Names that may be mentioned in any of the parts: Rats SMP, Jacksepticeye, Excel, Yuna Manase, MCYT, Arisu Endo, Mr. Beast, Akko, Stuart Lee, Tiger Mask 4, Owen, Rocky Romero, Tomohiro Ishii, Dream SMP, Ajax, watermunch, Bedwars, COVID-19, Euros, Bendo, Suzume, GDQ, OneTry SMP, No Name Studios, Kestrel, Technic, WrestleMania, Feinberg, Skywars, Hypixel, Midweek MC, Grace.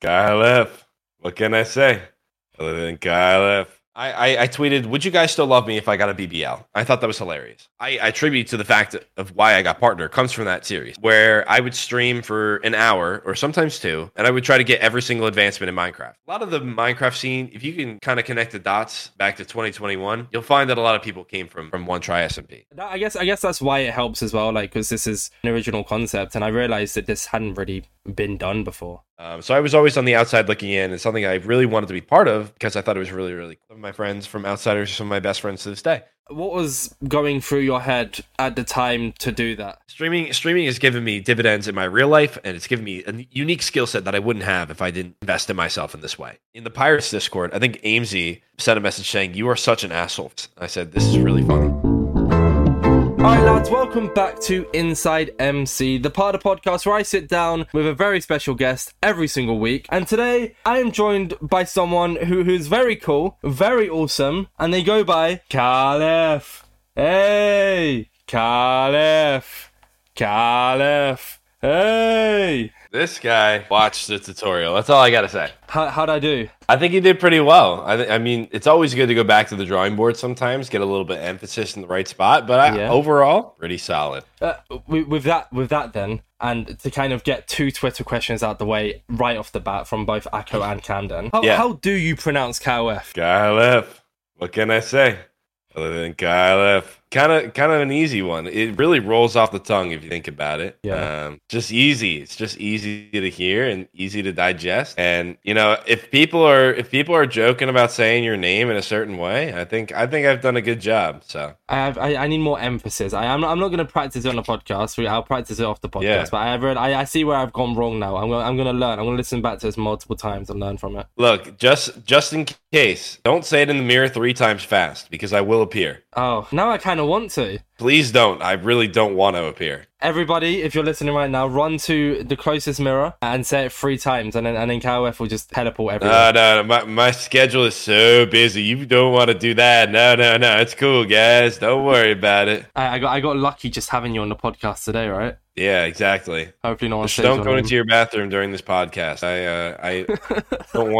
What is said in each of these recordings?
KyleEff. What can I say? Other than KyleEff. I tweeted, would you guys still love me if I got a BBL? I thought that was hilarious. I attribute to the fact of why I got partner comes from that series, where I would stream for an hour or sometimes two, and I would try to get every single advancement in Minecraft. A lot of the Minecraft scene, if you can kind of connect the dots back to 2021, you'll find that a lot of people came from OneTry SMP. I guess that's why it helps as well, like, because this is an original concept, and I realized that this hadn't really been done before. So I was always on the outside looking in, and something I really wanted to be part of because I thought it was really, really cool. Some of my friends from Outsiders are some of my best friends to this day. What was going through your head at the time to do that? Streaming has given me dividends in my real life, and it's given me a unique skill set that I wouldn't have if I didn't invest in myself in this way. In the Pirates Discord, I think Amesy sent a message saying, "You are such an asshole." I said, "This is really funny." Alright lads, welcome back to Inside MC, the part of the podcast where I sit down with a very special guest every single week. And today, I am joined by someone who's very cool, very awesome, and they go by KyleEff. Hey! KyleEff. KyleEff. Hey! This guy watched the tutorial. That's all I gotta say. How'd I do? I think you did pretty well. I mean, it's always good to go back to the drawing board sometimes, get a little bit of emphasis in the right spot, but overall, pretty solid. With that then, and to kind of get two Twitter questions out the way right off the bat from both Akko and Camden, how do you pronounce KyleEff? KyleEff. What can I say? Other than KyleEff. Kind of an easy one. It really rolls off the tongue if you think about it. Yeah. Just easy. It's just easy to hear and easy to digest. And you know, if people are joking about saying your name in a certain way, I think I've done a good job. So I need more emphasis. I'm not going to practice it on the podcast. I'll practice it off the podcast. Yeah. But I see where I've gone wrong now. I'm going to learn. I'm going to listen back to this multiple times and learn from it. Look, just in case, don't say it in the mirror three times fast because I will appear. Oh, now I kind of want to. Please don't. I really don't want to appear. Everybody, if you're listening right now, run to the closest mirror and say it three times, and then KyleEff will just teleport everywhere. No. My schedule is so busy. You don't want to do that. No. It's cool, guys. Don't worry about it. I got lucky just having you on the podcast today, right? Yeah, exactly. Hopefully no one says your name. Just don't go into your bathroom during this podcast. I don't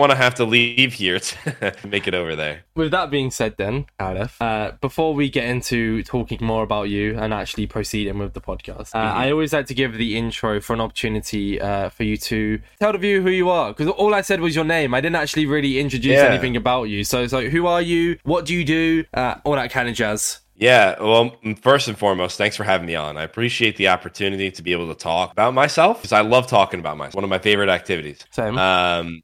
want to have to leave here to make it over there. With that being said then, KyleEff, before we get into talking more about you and actually proceeding with the podcast, I always like to give the intro for an opportunity for you to tell the view who you are, because all I said was your name. I didn't actually really introduce anything about you. So it's like, who are you? What do you do? All that kind of jazz. Yeah, well, first and foremost, thanks for having me on. I appreciate the opportunity to be able to talk about myself because I love talking about myself. One of my favorite activities. Same. But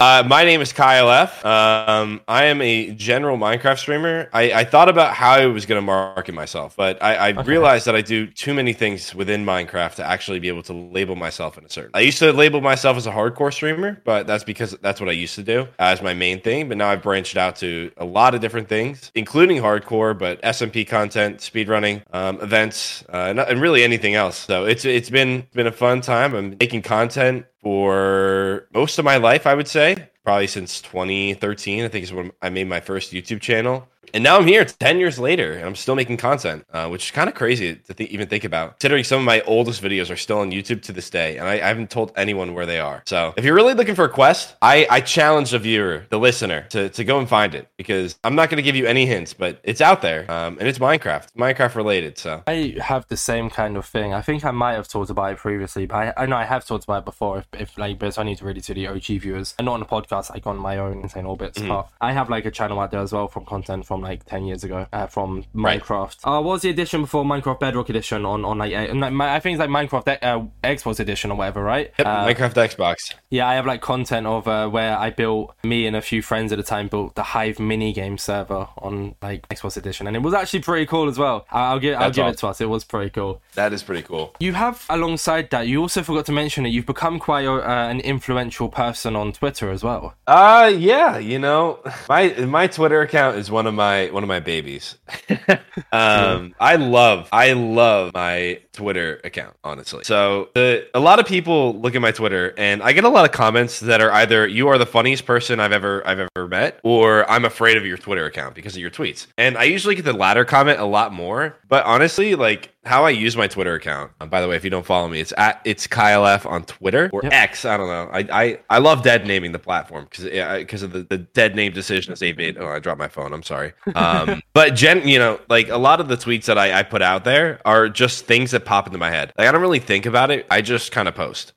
my name is KyleEff. I am a general Minecraft streamer. I thought about how I was going to market myself, but I realized that I do too many things within Minecraft to actually be able to label myself in a certain. I used to label myself as a hardcore streamer, but that's because that's what I used to do as my main thing. But now I've branched out to a lot of different things, including hardcore, but SMP content, speedrunning, events, and really anything else. So it's been a fun time. I'm making content for most of my life, I would say, probably since 2013. I think is when I made my first YouTube channel. And now I'm here 10 years later, and I'm still making content, which is kind of crazy to even think about, considering some of my oldest videos are still on YouTube to this day, and I haven't told anyone where they are. So if you're really looking for a quest, I challenge the viewer, the listener, to go and find it, because I'm not going to give you any hints, but it's out there, and it's Minecraft related. So I have the same kind of thing. I think I might have talked about it previously, but I know I have talked about it before, but I need to really to the OG viewers, and not on the podcast, like on my own Insane Orbits path. I have like a channel out there as well from content from like 10 years ago from Minecraft. What was the edition before Minecraft Bedrock edition I think it's like Minecraft Xbox edition or whatever, right? Yep, Minecraft Xbox. Yeah, I have like content of where I built, me and a few friends at the time built the Hive mini game server on like Xbox edition, and it was actually pretty cool as well. I'll give it to us. It was pretty cool. That is pretty cool. You have, alongside that, you also forgot to mention that you've become quite an influential person on Twitter as well. Yeah, you know, my Twitter account is one of my babies. I love my Twitter account, honestly. So a lot of people look at my Twitter, and I get a lot of comments that are either "you are the funniest person I've ever met" or "I'm afraid of your Twitter account because of your tweets." And I usually get the latter comment a lot more. But honestly, like, how I use my Twitter account. By the way, if you don't follow me, it's at it's KyleEff on Twitter or X. I don't know. I love dead naming the platform because of the dead name decision they made. Oh, I dropped my phone. I'm sorry. But you know, like a lot of the tweets that I put out there are just things that pop into my head. Like I don't really think about it. I just kind of post.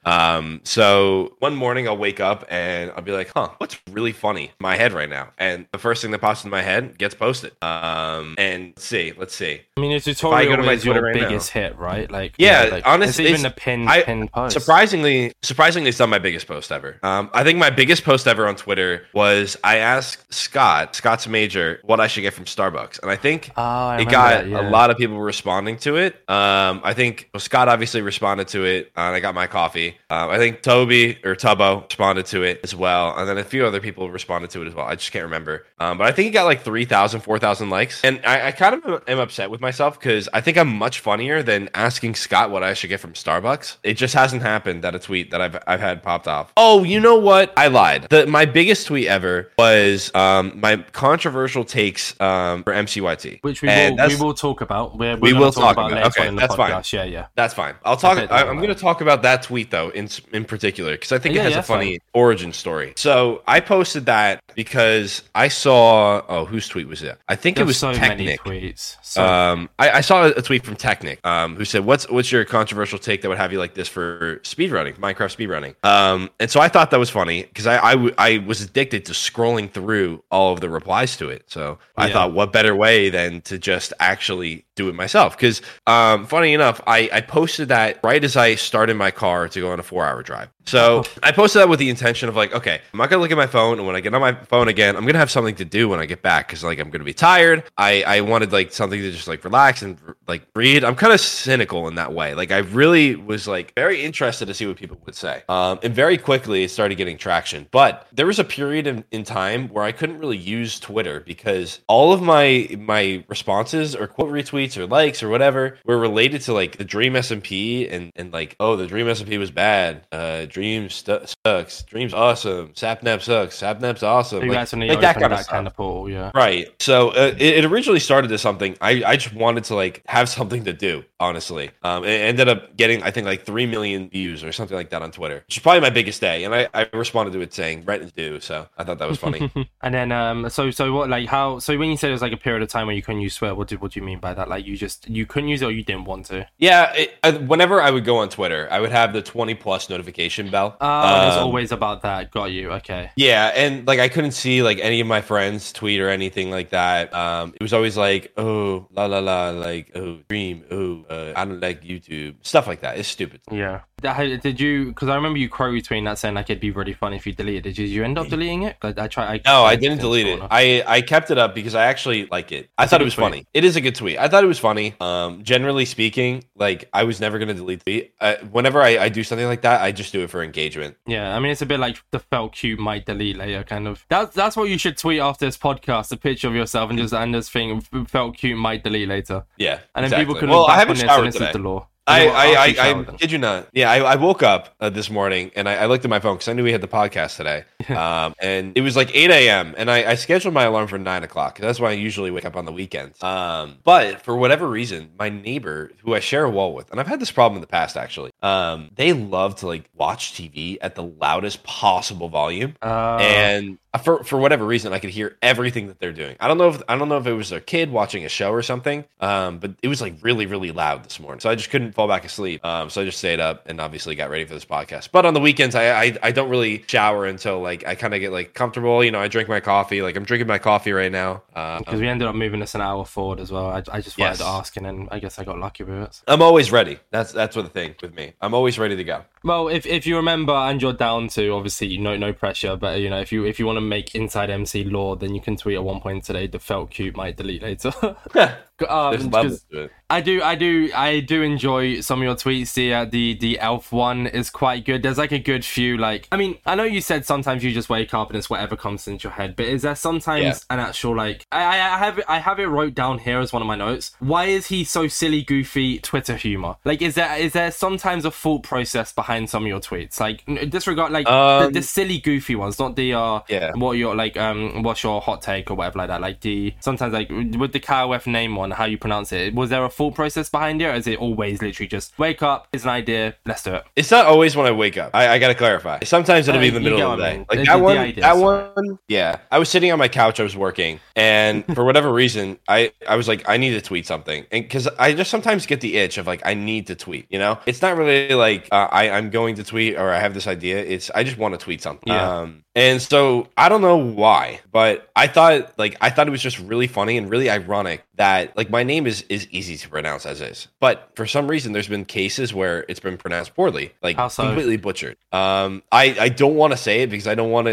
So one morning I'll wake up and I'll be like, huh, what's really funny in my head right now? And the first thing that pops into my head gets posted. And let's see. I mean, it's totally your biggest hit, right? Like, yeah, like, honestly, it's even a pinned post. Surprisingly, it's not my biggest post ever. I think my biggest post ever on Twitter was I asked Scott Smajor, what I should get from Starbucks, and I think it got a lot of people responding to it. I think Scott obviously responded to it, and I got my coffee. I think Tubbo responded to it as well, and then a few other people responded to it as well. I just can't remember, but I think it got like 3,000, 4,000 likes, and I kind of am upset with myself because I think I'm much funnier than asking Scott what I should get from Starbucks. It just hasn't happened that a tweet that I've had popped off. Oh, you know what? I lied. My biggest tweet ever was my controversial takes for MCYT, which we will talk about. We will talk about later. Okay, on in the podcast. Fine. Yeah, that's fine. I'll talk. I'm going to talk about that tweet though in particular because I think it has a funny origin story. So I posted that because I saw. Oh, whose tweet was it? I think it was so Technic. Many tweets. So. I saw a tweet from Technic, who said, "What's your controversial take that would have you like this for speedrunning, Minecraft speedrunning?" And so I thought that was funny because I was addicted to scrolling through all of the replies to it. So I thought, what better way than to just actually do it myself? Because funny enough, I posted that right as I started my car to go on a 4-hour drive. So I posted that with the intention of like, okay, I'm not gonna look at my phone, and when I get on my phone again, I'm gonna have something to do when I get back because like I'm gonna be tired. I wanted like something to just like relax and like breathe. I'm kind of cynical in that way. Like I really was like very interested to see what people would say. And very quickly it started getting traction. But there was a period in time where I couldn't really use Twitter because all of my responses or quote retweets or likes or whatever were related to like the Dream SMP and like, oh, the Dream SMP was bad. Dreams sucks. Dreams awesome. Sapnap sucks. Sapnap's awesome. So like that kind of stuff. Kind of pool, yeah. Right. So it originally started as something. I just wanted to like have something to do. Honestly, it ended up getting I think like 3 million views or something like that on Twitter, which is probably my biggest day. And I responded to it saying "Rent is due," so I thought that was funny. And then so what like how so when you said it was like a period of time where you couldn't use Twitter, what do you mean by that? Like you couldn't use it or you didn't want to? Yeah, whenever I would go on Twitter, I would have the 20+ notification bell. Oh, it's always about that. Got you. Okay. Yeah, and like I couldn't see like any of my friends tweet or anything like that. It was always like, oh, la la la, like oh, Dream, oh, I don't like YouTube, stuff like that. It's stupid. Yeah. Did you? Because I remember you quote retweeting that saying like it'd be really funny if you deleted it. Did you end up deleting it? No, I didn't delete it. I kept it up because I actually like it. I thought it was funny. It is a good tweet. I thought it was funny. Generally speaking, like I was never gonna delete the tweet. Whenever I do something like that, I just do it for engagement. Yeah, I mean it's a bit like the felt cute might delete later kind of. That's what you should tweet after this podcast: a picture of yourself and this thing felt cute might delete later. Yeah, and then people can look back on this and this is the law. I kid you not. Yeah, I woke up this morning and I looked at my phone because I knew we had the podcast today. And it was like 8 a.m. and I scheduled my alarm for 9 o'clock. That's why I usually wake up on the weekends. But for whatever reason, my neighbor, who I share a wall with, and I've had this problem in the past actually. They love to like watch TV at the loudest possible volume, and for whatever reason, I could hear everything that they're doing. I don't know if it was their kid watching a show or something, but it was like really, really loud this morning. So I just couldn't fall back asleep. So I just stayed up and obviously got ready for this podcast. But on the weekends, I don't really shower until like I kind of get like comfortable. You know, I drink my coffee. Like I'm drinking my coffee right now because we ended up moving this an hour forward as well. I just wanted to ask, and then I guess I got lucky with it. I'm always ready. That's what the thing with me. I'm always ready to go. Well, if you remember and you're down to, obviously, you know, no pressure. But you know, if you want to make Inside MC law, then you can tweet at one point today the felt cute might delete later. There's levels to it. I do enjoy some of your tweets. The elf one is quite good. There's like a good few. Like, I mean, I know you said sometimes you just wake up and it's whatever comes into your head, but is there sometimes an actual like? I have it wrote down here as one of my notes. Why is he so silly, goofy? Twitter humor. Like, is there sometimes a thought process behind behind some of your tweets. Like, disregard like the silly, goofy ones, not the what your like what's your hot take or whatever like that. Like the sometimes like with the KyleEff name on how you pronounce it. Was there a full process behind it, or is it always literally just wake up? It's an idea. Let's do it. It's not always when I wake up. I gotta clarify. Sometimes it'll be in the middle of the day. Like that one. Yeah, I was sitting on my couch. I was working, and for whatever reason, I was like, I need to tweet something, and because I just sometimes get the itch of like I need to tweet. You know, it's not really like I'm going to tweet or I have this idea. It's I just want to tweet something. Yeah. And so I don't know why, but I thought it was just really funny and really ironic that like my name is easy to pronounce as is, but for some reason there's been cases where it's been pronounced poorly, like completely butchered. I don't want to say it because I don't want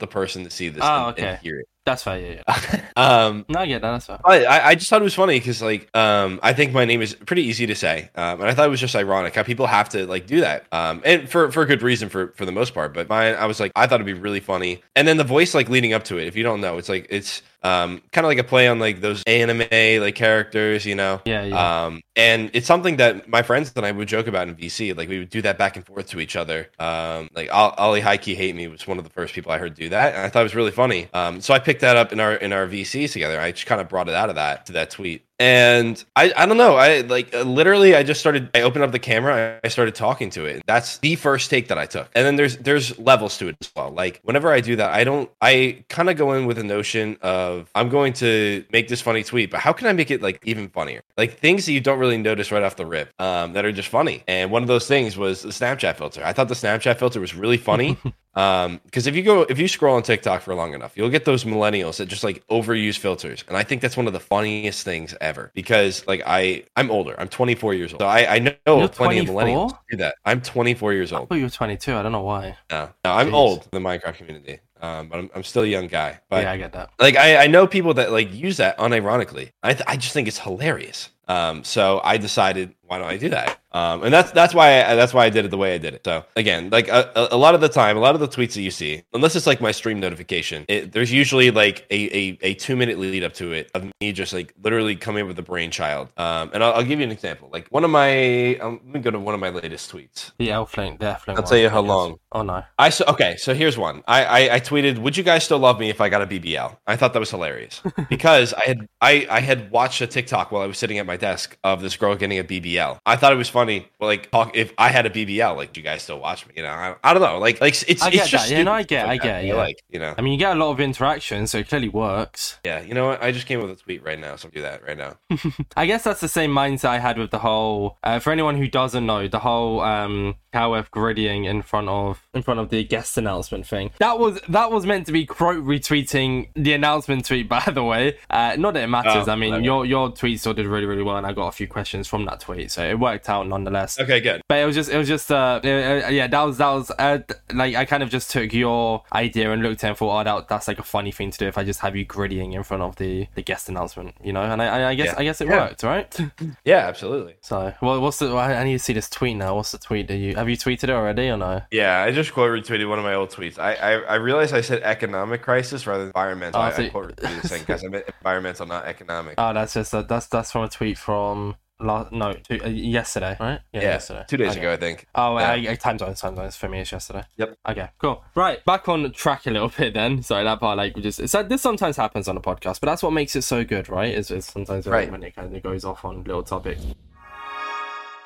the person to see this and hear it. That's fair, yeah. No, I get that. That's fair. I just thought it was funny because, like, I think my name is pretty easy to say, and I thought it was just ironic how people have to like do that, and for good reason for the most part. But mine, I was like, I thought it'd be really funny, and then the voice like leading up to it. If you don't know, it's like it's. Kind of like a play on like those anime like characters, you know. Yeah, yeah. And it's something that my friends and I would joke about in VC. Like we would do that back and forth to each other. Like Ollie Hikey Hate Me was one of the first people I heard do that, and I thought it was really funny. So I picked that up in our VC together. I just kind of brought it out of that tweet. And I don't know. I like literally. I opened up the camera. I started talking to it. That's the first take that I took. And then there's levels to it as well. Like whenever I do that, I kind of go in with a notion of I'm going to make this funny tweet, but how can I make it like even funnier? Like things that you don't really notice right off the rip, that are just funny. And one of those things was the Snapchat filter. I thought the Snapchat filter was really funny. Because if you scroll on TikTok for long enough, you'll get those millennials that just like overuse filters, and I think that's one of the funniest things ever. Because like I'm older, I'm 24 years old, so I know you're plenty 24? Of millennials do that. I'm 24 years old. I thought you were 22. I don't know why. No, I'm Jeez. Old in the Minecraft community. But I'm still a young guy. But, yeah, I get that. Like, I know people that like use that unironically. I just think it's hilarious. So I decided, why don't I do that? And that's why I did it the way I did it. So again, like a lot of the time, a lot of the tweets that you see, unless it's like my stream notification, there's usually like a 2-minute lead up to it of me just like literally coming up with a brainchild. And I'll give you an example. Like one of my, let me go to one of my latest tweets. The Elfling, the Elfling. I'll tell you how long. Oh no. So here's one. I tweeted, "Would you guys still love me if I got a BBL?" I thought that was hilarious because I had watched a TikTok while I was sitting at my desk of this girl getting a BBL. I thought it was funny, but like if I had a BBL, like, do you guys still watch me? You know, I don't know. Like it's just that. Yeah, no, I get. Yeah. Like, you know, I mean, you get a lot of interaction, so it clearly works. Yeah, you know what? I just came up with a tweet right now, so I'll do that right now. I guess that's the same mindset I had with the whole. For anyone who doesn't know, the whole KyleEff griddying in front of the guest announcement thing. That was meant to be quote retweeting the announcement tweet, by the way. Not that it matters. I mean, okay. your tweet still did really, really well, and I got a few questions from that tweet, so it worked out nonetheless. Okay, good. But it was just that was like I kind of just took your idea and looked at it and thought, oh, that's like a funny thing to do if I just have you griddying in front of the guest announcement, you know? And I guess it worked, right? Yeah, absolutely. So, well, I need to see this tweet now. What's the tweet that have you tweeted it already or no? Yeah, I just quote retweeted one of my old tweets. I realized I said economic crisis rather than environmental. Oh, I quote retweeted this thing because I meant environmental, not economic. Oh, that's just that's from a tweet from yesterday, right? Yeah, yesterday. 2 days ago, I think. Oh, yeah. Time zones. For me, it's yesterday. Yep. Okay, cool. Right, back on track a little bit then. Sorry, that part, like, this sometimes happens on a podcast, but that's what makes it so good, right? Is sometimes right. When it kind of goes off on little topics.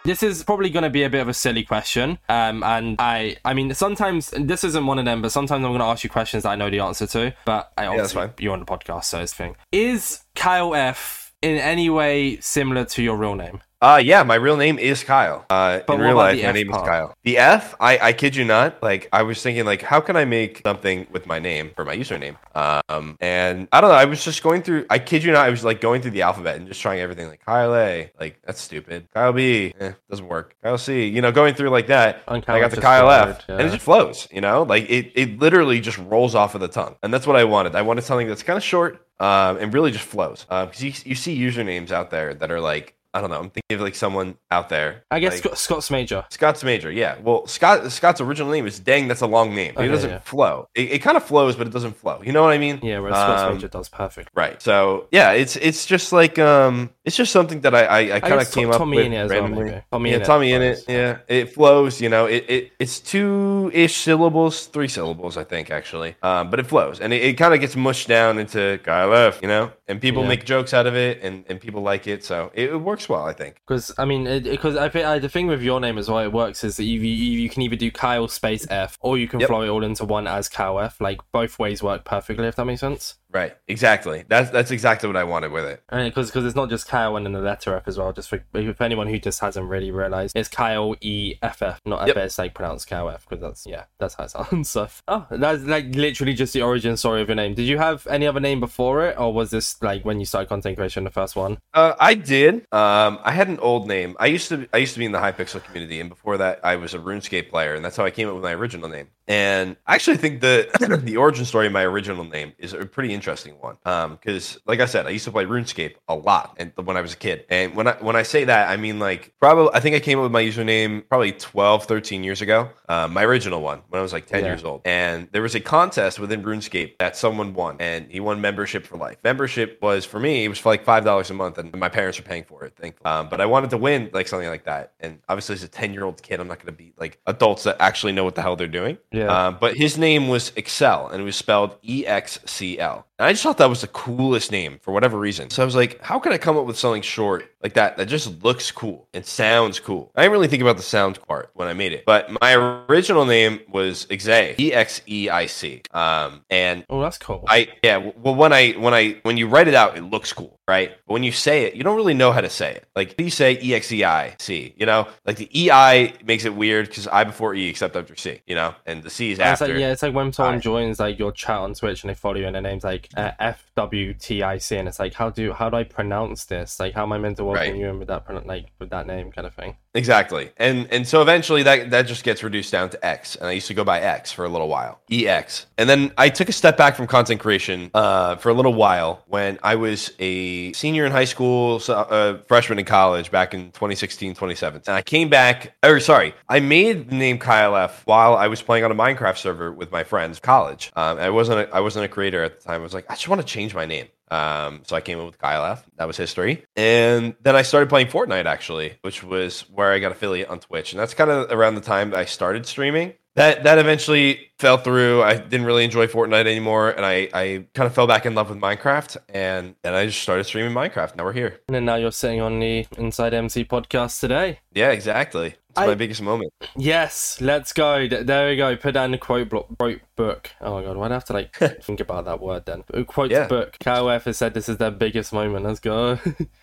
This is probably going to be a bit of a silly question, and I mean, sometimes this isn't one of them, but sometimes I'm going to ask you questions that I know the answer to, but I obviously, you're on the podcast, so it's the thing. Is KyleEff in any way similar to your real name? Yeah, my real name is Kyle. But in real life, my name is Kyle. The F, I kid you not, like, I was thinking, like, how can I make something with my name for my username? And I don't know, I was just going through, I kid you not, I was, like, going through the alphabet and just trying everything, like, Kyle A, like, that's stupid. Kyle B, doesn't work. Kyle C, you know, going through like that, and I got the Kyle F, yeah. And it just flows, you know? Like, it literally just rolls off of the tongue. And that's what I wanted. I wanted something that's kind of short, and really just flows. Because you see usernames out there that are, like, I don't know. I'm thinking of like someone out there. I guess like, Scott Smajor. Scott Smajor, yeah. Well, Scott's original name is Dang. That's a long name. Okay, it doesn't flow. It kind of flows, but it doesn't flow. You know what I mean? Yeah, whereas Scott Smajor does perfect. Right. So yeah, it's just like it's just something that I kind of came up with randomly. Well, Tommy in it. Tommy in it. Yeah, it flows. You know, it's two-ish syllables, three syllables, I think actually. But it flows, and it kind of gets mushed down into KyleEff. You know, and people make jokes out of it, and people like it, so it works well, I think. Because I mean, because I the thing with your name is why it works is that you can either do Kyle space F, or you can flow it all into one as KyleEff. Like both ways work perfectly, if that makes sense. Right, exactly. That's exactly what I wanted with it. And because it's not just Kyle and then the letter F as well. Just for anyone who just hasn't really realized, it's Kyle EFF, not F. It's like pronounced KyleEff because that's how it sounds. So that's like literally just the origin story of your name. Did you have any other name before it, or was this like when you started content creation, the first one? I did. I had an old name. I used to be in the Hypixel community, and before that, I was a RuneScape player, and that's how I came up with my original name. And I actually think the origin story of my original name is a pretty interesting one, because like I said, I used to play RuneScape a lot, and when I was a kid. And when I say that, I mean like probably I think I came up with my username probably 12, 13 years ago. My original one when I was like 10 years old, and there was a contest within RuneScape that someone won, and he won membership for life. Membership was for me, it was for like $5 a month, and my parents were paying for it, thankfully. But I wanted to win like something like that, and obviously as a 10-year-old kid, I'm not going to beat like adults that actually know what the hell they're doing. But his name was Excel, and it was spelled EXCL. And I just thought that was the coolest name for whatever reason. So I was like, how can I come up with something short like that just looks cool and sounds cool? I didn't really think about the sound part when I made it. But my original name was Exeic, E-X-E-I-C. And that's cool. When you write it out, it looks cool, right? But when you say it, you don't really know how to say it. Like, you say E-X-E-I-C, you know? Like, the E-I makes it weird because I before E except after C, you know? And the C is after. It's like, it's like when someone joins, like, your chat on Twitch and they follow you and their name's like F-W-T-I-C, and it's like, how do I pronounce this? Like, how am I meant to welcome you in with that name kind of thing? Exactly. And so eventually that just gets reduced down to X. And I used to go by X for a little while. EX. And then I took a step back from content creation for a little while when I was a senior in high school, freshman in college back in 2016, 2017. And I came back, I made the name KyleEff while I was playing on a Minecraft server with my friends in college. I wasn't a creator at the time. I was like, I just want to change my name. So I came up with KyleEff. That was history. And then I started playing Fortnite, actually, which was where I got affiliate on Twitch. And that's kind of around the time that I started streaming. That eventually fell through. I didn't really enjoy Fortnite anymore, and I kind of fell back in love with Minecraft, and then I just started streaming Minecraft. Now we're here. And then now you're sitting on the Inside MC podcast today. Yeah, exactly. It's my biggest moment. Yes, let's go. There we go. Put down the quote book. Oh my God, why'd I have to like think about that word then? Quote book. KyleEff has said this is their biggest moment. Let's go.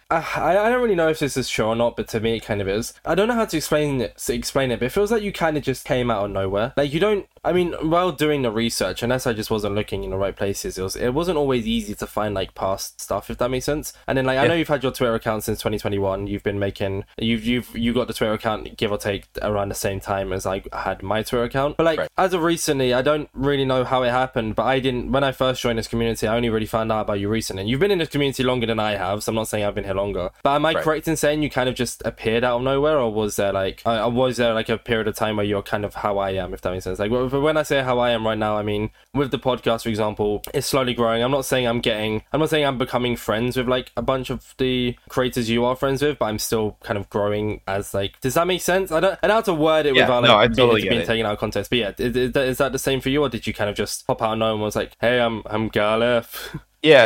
I don't really know if this is true or not, but to me it kind of is. I don't know how to explain it, but it feels like you kind of just came out of nowhere. Like you don't. I mean, while doing the research, unless I just wasn't looking in the right places, it wasn't always easy to find like past stuff, if that makes sense. And then like I know you've had your Twitter account since 2021. You've been making you got the Twitter account give or take around the same time as I had my Twitter account. But like as of recently, I don't really know how it happened. But when I first joined this community, I only really found out about you recently. And you've been in this community longer than I have, so I'm not saying I've been here longer. But am I correct in saying you kind of just appeared out of nowhere, or was there like a period of time where you're kind of how I am, if that makes sense? Like when I say how I am right now, I mean with the podcast, for example, it's slowly growing. I'm not saying I'm becoming friends with like a bunch of the creators you are friends with, but I'm still kind of growing as like. Does that make sense? I don't know how to word it without being taken out of context. But yeah, is that the same for you, or did you kind of just pop out of nowhere and was like, "Hey, I'm KyleEff"? Yeah,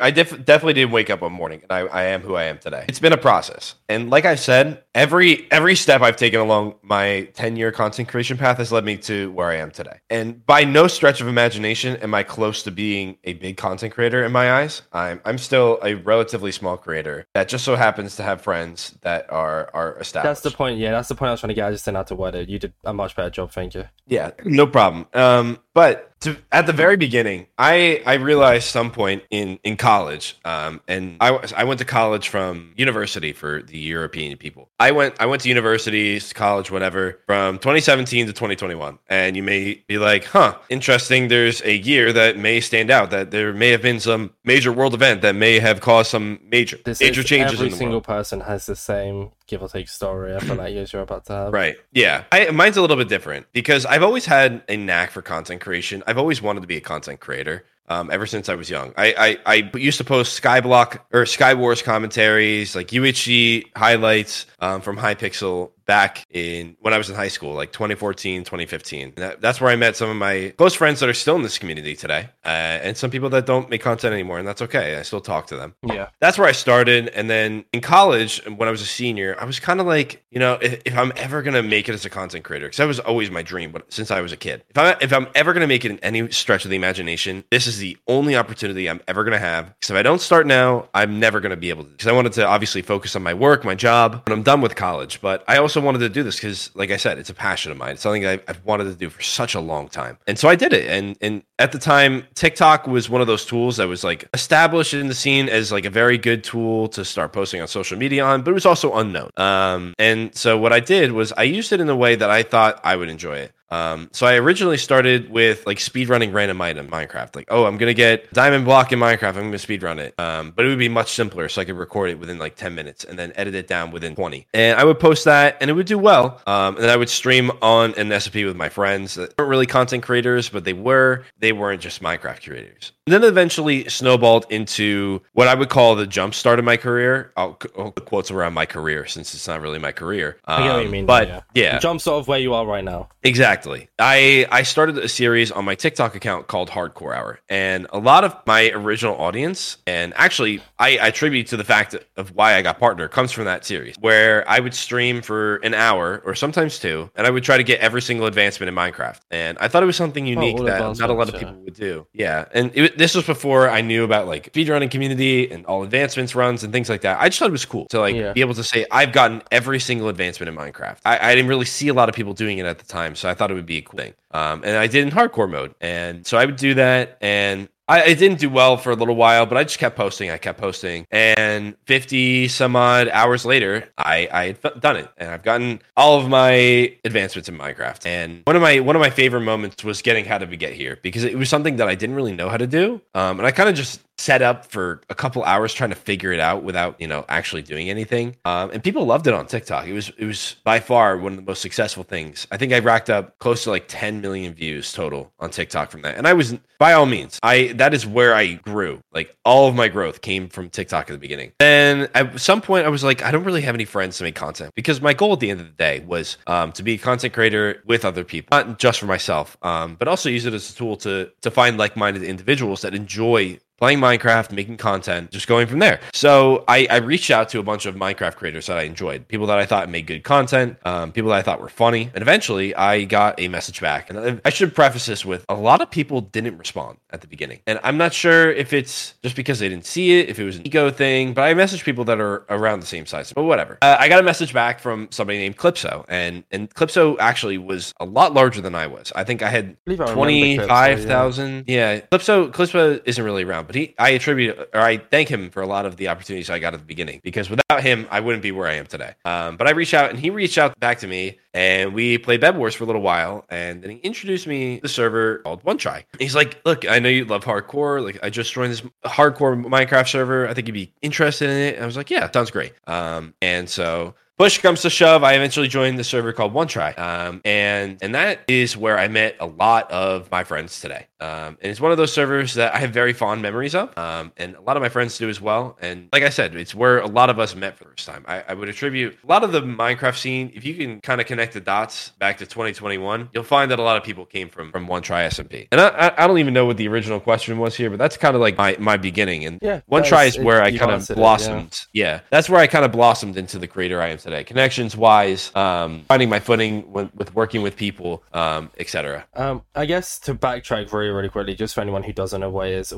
I definitely did wake up one morning, and I am who I am today. It's been a process. And like I've said, every step I've taken along my 10-year content creation path has led me to where I am today. And by no stretch of imagination am I close to being a big content creator in my eyes. I'm still a relatively small creator that just so happens to have friends that are established. That's the point. Yeah, that's the point I was trying to get. I just didn't have to word it. You did a much better job, thank you. Yeah, no problem. But At the very beginning, I realized some point in college, and I went to college from university for the European people. I went to universities, college, whatever, from 2017 to 2021. And you may be like, huh, interesting. There's a year that may stand out, that there may have been some major world event that may have caused some major changes in the world. Every single person has the same give or take story. I feel like yours you're about to have. Right. Yeah. Mine's a little bit different because I've always had a knack for content creation. I've always wanted to be a content creator ever since I was young. I used to post Skyblock or Skywars commentaries, like UHG highlights from Hypixel back in when I was in high school, like 2014, 2015. That's where I met some of my close friends that are still in this community today, and some people that don't make content anymore, and that's okay. I still talk to them. Yeah. That's where I started, and then in college, when I was a senior, I was kind of like, you know, if I'm ever going to make it as a content creator, because that was always my dream since I was a kid. If I'm ever going to make it in any stretch of the imagination, this is the only opportunity I'm ever going to have, because if I don't start now, I'm never going to be able to, because I wanted to obviously focus on my work, my job, when I'm done with college, but I also wanted to do this because, like I said, it's a passion of mine. It's something I've wanted to do for such a long time. And so I did it. And at the time, TikTok was one of those tools that was like established in the scene as like a very good tool to start posting on social media on, but it was also unknown. And so what I did was I used it in a way that I thought I would enjoy it. So I originally started with like speedrunning random item in Minecraft. Like, oh, I'm going to get diamond block in Minecraft. I'm going to speedrun it. But it would be much simpler. So I could record it within like 10 minutes and then edit it down within 20. And I would post that and it would do well. And then I would stream on an SMP with my friends that weren't really content creators, but they weren't just Minecraft creators. And then eventually snowballed into what I would call the jump start of my career. I'll put quotes around my career since it's not really my career. I get what you mean. But yeah. Jump sort of where you are right now. Exactly. I started a series on my TikTok account called Hardcore Hour. And a lot of my original audience, and actually I attribute to the fact of why I got partner, comes from that series where I would stream for an hour or sometimes two, and I would try to get every single advancement in Minecraft. And I thought it was something unique that not a lot of people would do. Yeah. And this was before I knew about like speedrunning community and all advancements runs and things like that. I just thought it was cool to be able to say I've gotten every single advancement in Minecraft. I didn't really see a lot of people doing it at the time, so I thought it would be a cool thing. And I did in hardcore mode, and so I would do that, and I didn't do well for a little while, but I just kept posting. And 50 some odd hours later, I had done it, and I've gotten all of my advancements in Minecraft. And one of my favorite moments was getting How Did We Get Here, because it was something that I didn't really know how to do, and I kind of just set up for a couple hours trying to figure it out without, you know, actually doing anything. And people loved it on TikTok. It was by far one of the most successful things. I think I racked up close to like 10 million views total on TikTok from that. And I was, by all means, that is where I grew. Like all of my growth came from TikTok at the beginning. Then at some point I was like, I don't really have any friends to make content, because my goal at the end of the day was to be a content creator with other people, not just for myself, but also use it as a tool to find like-minded individuals that enjoy playing Minecraft, making content, just going from there. So I reached out to a bunch of Minecraft creators that I enjoyed, people that I thought made good content, people that I thought were funny. And eventually I got a message back. And I should preface this with a lot of people didn't respond at the beginning. And I'm not sure if it's just because they didn't see it, if it was an ego thing, but I messaged people that are around the same size, but whatever. I got a message back from somebody named Clipso. And Clipso actually was a lot larger than I was. I think I had 25,000. Yeah. Clipso isn't really around. But I thank him for a lot of the opportunities I got at the beginning, because without him, I wouldn't be where I am today. But I reached out, and he reached out back to me, and we played Bedwars for a little while, and then he introduced me to the server called OneTry. He's like, look, I know you love hardcore. Like, I just joined this hardcore Minecraft server. I think you'd be interested in it. And I was like, yeah, sounds great. And so push comes to shove, I eventually joined the server called OneTry. And that is where I met a lot of my friends today. And it's one of those servers that I have very fond memories of. And a lot of my friends do as well. And like I said, it's where a lot of us met for the first time. I would attribute a lot of the Minecraft scene, if you can kind of connect the dots back to 2021, you'll find that a lot of people came from OneTry SMP. And I don't even know what the original question was here, but that's kind of like my beginning. And yeah, OneTry is where I kind of blossomed. Yeah, that's where I kind of blossomed into the creator I am today. today, connections wise, finding my footing with working with people, etc. I guess to backtrack really quickly, just for anyone who doesn't know what is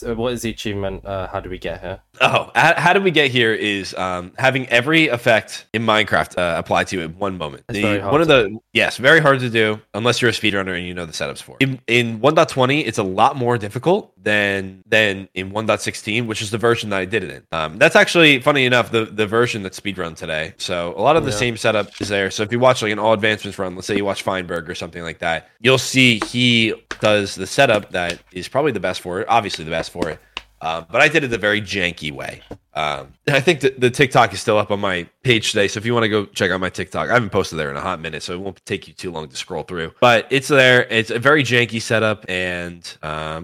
the achievement, how do we get here? How do we get here is having every effect in Minecraft apply to you at one moment. Yes, very hard to do unless you're a speedrunner and you know the setups for it. In 1.20, it's a lot more difficult than in 1.16, which is the version that I did it in. That's actually, funny enough, the version that's speedrun today. So a lot of the same setup is there. So if you watch like an all advancements run, let's say you watch Feinberg or something like that, you'll see he does the setup that is probably the best for it, obviously the best for it. But I did it a very janky way. I think the TikTok is still up on my page today. So if you want to go check out my TikTok, I haven't posted there in a hot minute, so it won't take you too long to scroll through. But it's there. It's a very janky setup, and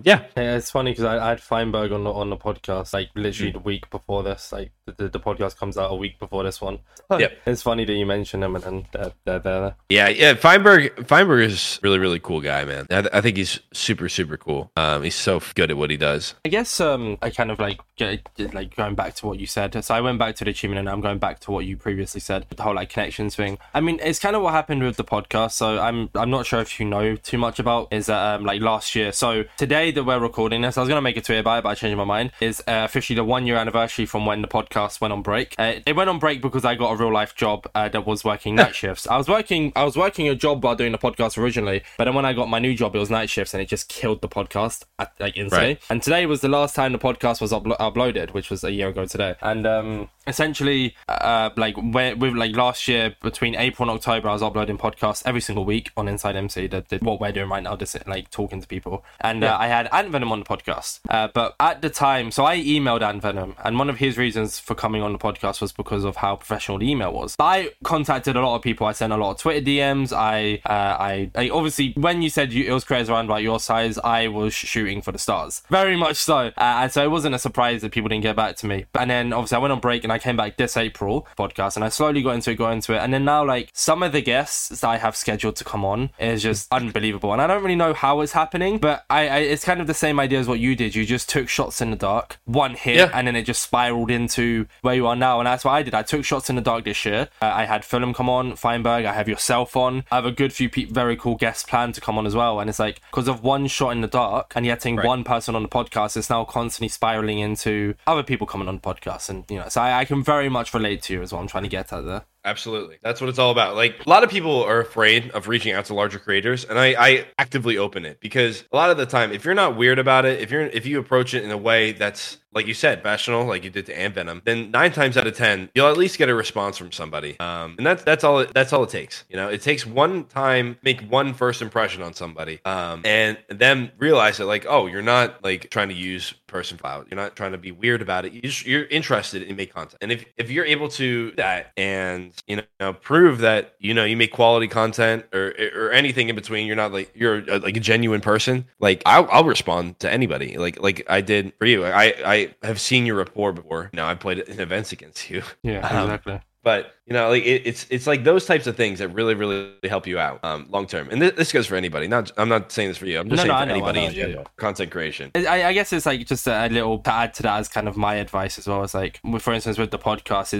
it's funny because I had Feinberg on the podcast like literally the week before this. Like the podcast comes out a week before this one. Yep. It's funny that you mentioned him, and then they're there. Yeah. Feinberg is really, really cool guy, man. I think he's super, super cool. He's so good at what he does. I guess I kind of like get like going back to what you said. So I went back to the achievement, and I'm going back to what you previously said, the whole like connections thing. I mean, it's kind of what happened with the podcast. So I'm not sure if you know too much about is that like last year. So today that we're recording this, I was gonna make a tweet about it, but I changed my mind. Is officially the 1 year anniversary from when the podcast went on break. It went on break because I got a real life job that was working night shifts. I was working a job while doing the podcast originally, but then when I got my new job, it was night shifts, and it just killed the podcast like instantly. Right. And today was the last time the podcast was uploaded, which was a year ago today. And essentially like with like last year between April and October, I was uploading podcasts every single week on Inside MC, that what we're doing right now, just like talking to people. And I had Ant Venom on the podcast, but at the time, so I emailed Ant Venom, and one of his reasons for coming on the podcast was because of how professional the email was. But I contacted a lot of people. I sent a lot of Twitter DMs. I obviously, when you said it was crazy around about your size, I was shooting for the stars, very much so, and so it wasn't a surprise that people didn't get back to me. And then obviously I went on break, and I came back this April podcast, and I slowly got into it. And then now, like, some of the guests that I have scheduled to come on is just unbelievable. And I don't really know how it's happening, but I it's kind of the same idea as what you did. You just took shots in the dark, one hit, and then it just spiraled into where you are now. And that's what I did. I took shots in the dark this year. I had Fulham come on, Feinberg, I have yourself on. I have a good few very cool guests planned to come on as well. And it's like, because of one shot in the dark and getting one person on the podcast, it's now constantly spiraling into other people coming on the podcast. And, you know, so I can very much relate to you as well. I'm trying to get at there. Absolutely. That's what it's all about. Like, a lot of people are afraid of reaching out to larger creators, and I actively open it, because a lot of the time, if you're not weird about it, if you approach it in a way that's, like you said, professional, like you did to Ant Venom, then 9 times out of 10, you'll at least get a response from somebody. And that's all it takes. You know, it takes one time, make one first impression on somebody, and then realize that, like, oh, you're not like trying to use person file. You're not trying to be weird about it. You're interested in making content. And if you're able to do that, and you know, prove that, you know, you make quality content or anything in between, you're not like, you're like a genuine person. Like, I'll respond to anybody. Like I did for you. I have seen your rapport before. You know, I played in events against you. Yeah, exactly. But, you know, like it's like those types of things that really, really help you out long term. And this goes for anybody. I'm not saying this for you. I'm just saying for anybody in general. Content creation. I guess it's like just a little to add to that as kind of my advice as well. It's like, for instance, with the podcast,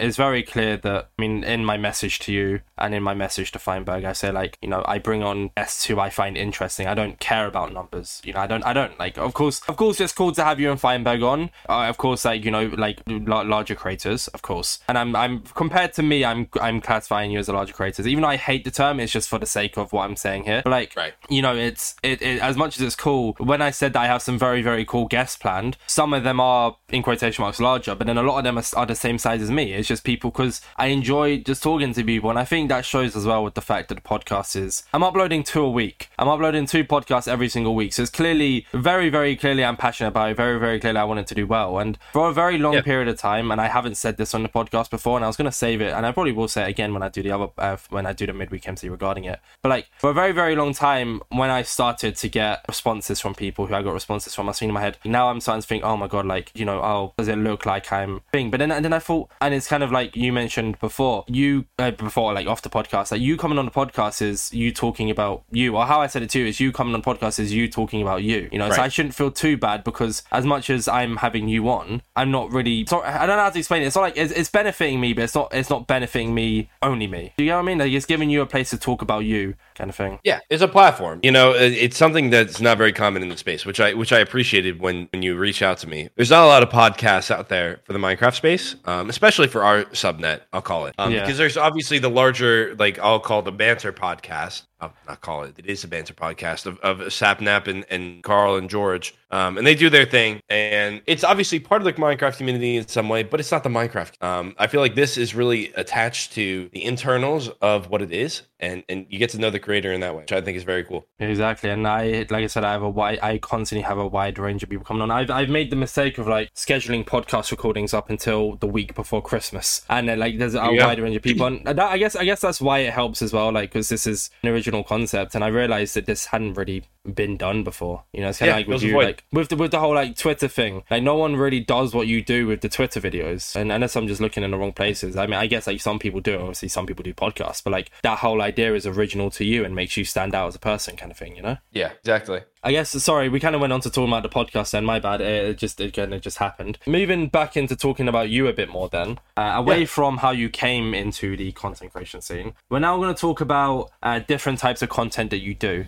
it's very clear that, I mean, in my message to you and in my message to Feinberg, I say, like, you know, I bring on guests who I find interesting. I don't care about numbers. You know, I don't like, of course, it's cool to have you and Feinberg on. Of course, like, you know, like larger creators, of course. And I'm compared to me, I'm classifying you as a larger creator. Even though I hate the term, it's just for the sake of what I'm saying here. But like, you know, it as much as it's cool, when I said that I have some very, very cool guests planned, some of them are, in quotation marks, larger, but then a lot of them are the same size as me. It's just people, because I enjoy just talking to people. And I think that shows as well with the fact that the podcast is, I'm uploading 2 a week. I'm uploading 2 podcasts every single week. So it's clearly, very, very clearly I'm passionate about it. Very, very clearly I wanted to do well. And for a very long period of time, and I haven't said this on the podcast before, and I was going to save it, and I probably will say it again when I do the other when I do the midweek MC regarding it, but like, for a very, very long time, when I started to get responses from people who I got responses from, I was thinking in my head, now I'm starting to think, oh my god, like, you know, oh, does it look like I'm being, but then, and then I thought, and it's kind of like you mentioned before, you like off the podcast, like, you coming on the podcast is you talking about you, or how I said it to you is you coming on the podcast is you talking about you, you know, so I shouldn't feel too bad, because as much as I'm having you on, I'm not really, I don't know how to explain it, it's not like, it's benefiting me, but it's not, it's it's not benefiting me, only me. Do you know what I mean? Like, it's giving you a place to talk about you, kind of thing. Yeah, it's a platform. You know, it's something that's not very common in the space, which I appreciated when you reached out to me. There's not a lot of podcasts out there for the Minecraft space, especially for our subnet, I'll call it. Because there's obviously the larger, like, I'll call the banter podcast. I'll not call it. It is a banter podcast of Sapnap and Carl and George. And they do their thing. And it's obviously part of the Minecraft community in some way, but it's not the Minecraft. I feel like this is really attached to the internals of what it is. And you get to know the creator in that way, which I think is very cool. Exactly. And I constantly have a wide range of people coming on. I've made the mistake of like scheduling podcast recordings up until the week before Christmas. And then like there's a wide range of people. And that, I guess that's why it helps as well. Like, cause this is an original concept. And I realized that this hadn't really been done before. You know, it's kind of like with you, like with the whole like Twitter thing, like no one really does what you do with the Twitter videos. And unless I'm just looking in the wrong places. I mean, I guess like some people do it. Obviously some people do podcasts, but like that whole idea is original to you and makes you stand out as a person, kind of thing, you know? Yeah, exactly. I guess, sorry, we kind of went on to talking about the podcast then, my bad. It just happened. Moving back into talking about you a bit more then, away from how you came into the content creation scene, we're now going to talk about different types of content that you do.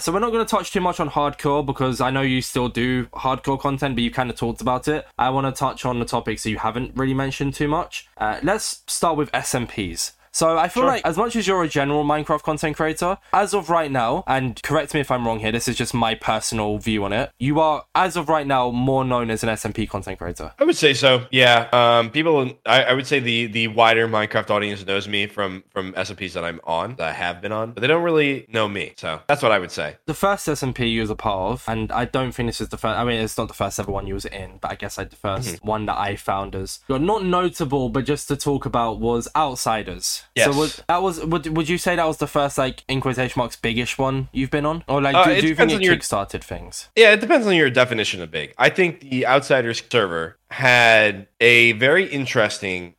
So we're not going to touch too much on hardcore because I know you still do hardcore content, but you kind of talked about it. I want to touch on the topics that you haven't really mentioned too much. Let's start with SMPs. So I feel like as much as you're a general Minecraft content creator, as of right now, and correct me if I'm wrong here, this is just my personal view on it, you are, as of right now, more known as an SMP content creator. I would say so, yeah. People, I would say the wider Minecraft audience knows me from SMPs that I'm on, that I have been on, but they don't really know me, so that's what I would say. The first SMP you was a part of, and I don't think this is the first, I mean, it's not the first ever one you was in, but I guess like the first one that I found as, not notable, but just to talk about was Outsiders. Yes. So would you say that was the first, like, in quotation marks, biggish one you've been on? Or, like, do you think it kickstarted things? Yeah, it depends on your definition of big. I think the Outsiders server had a very interesting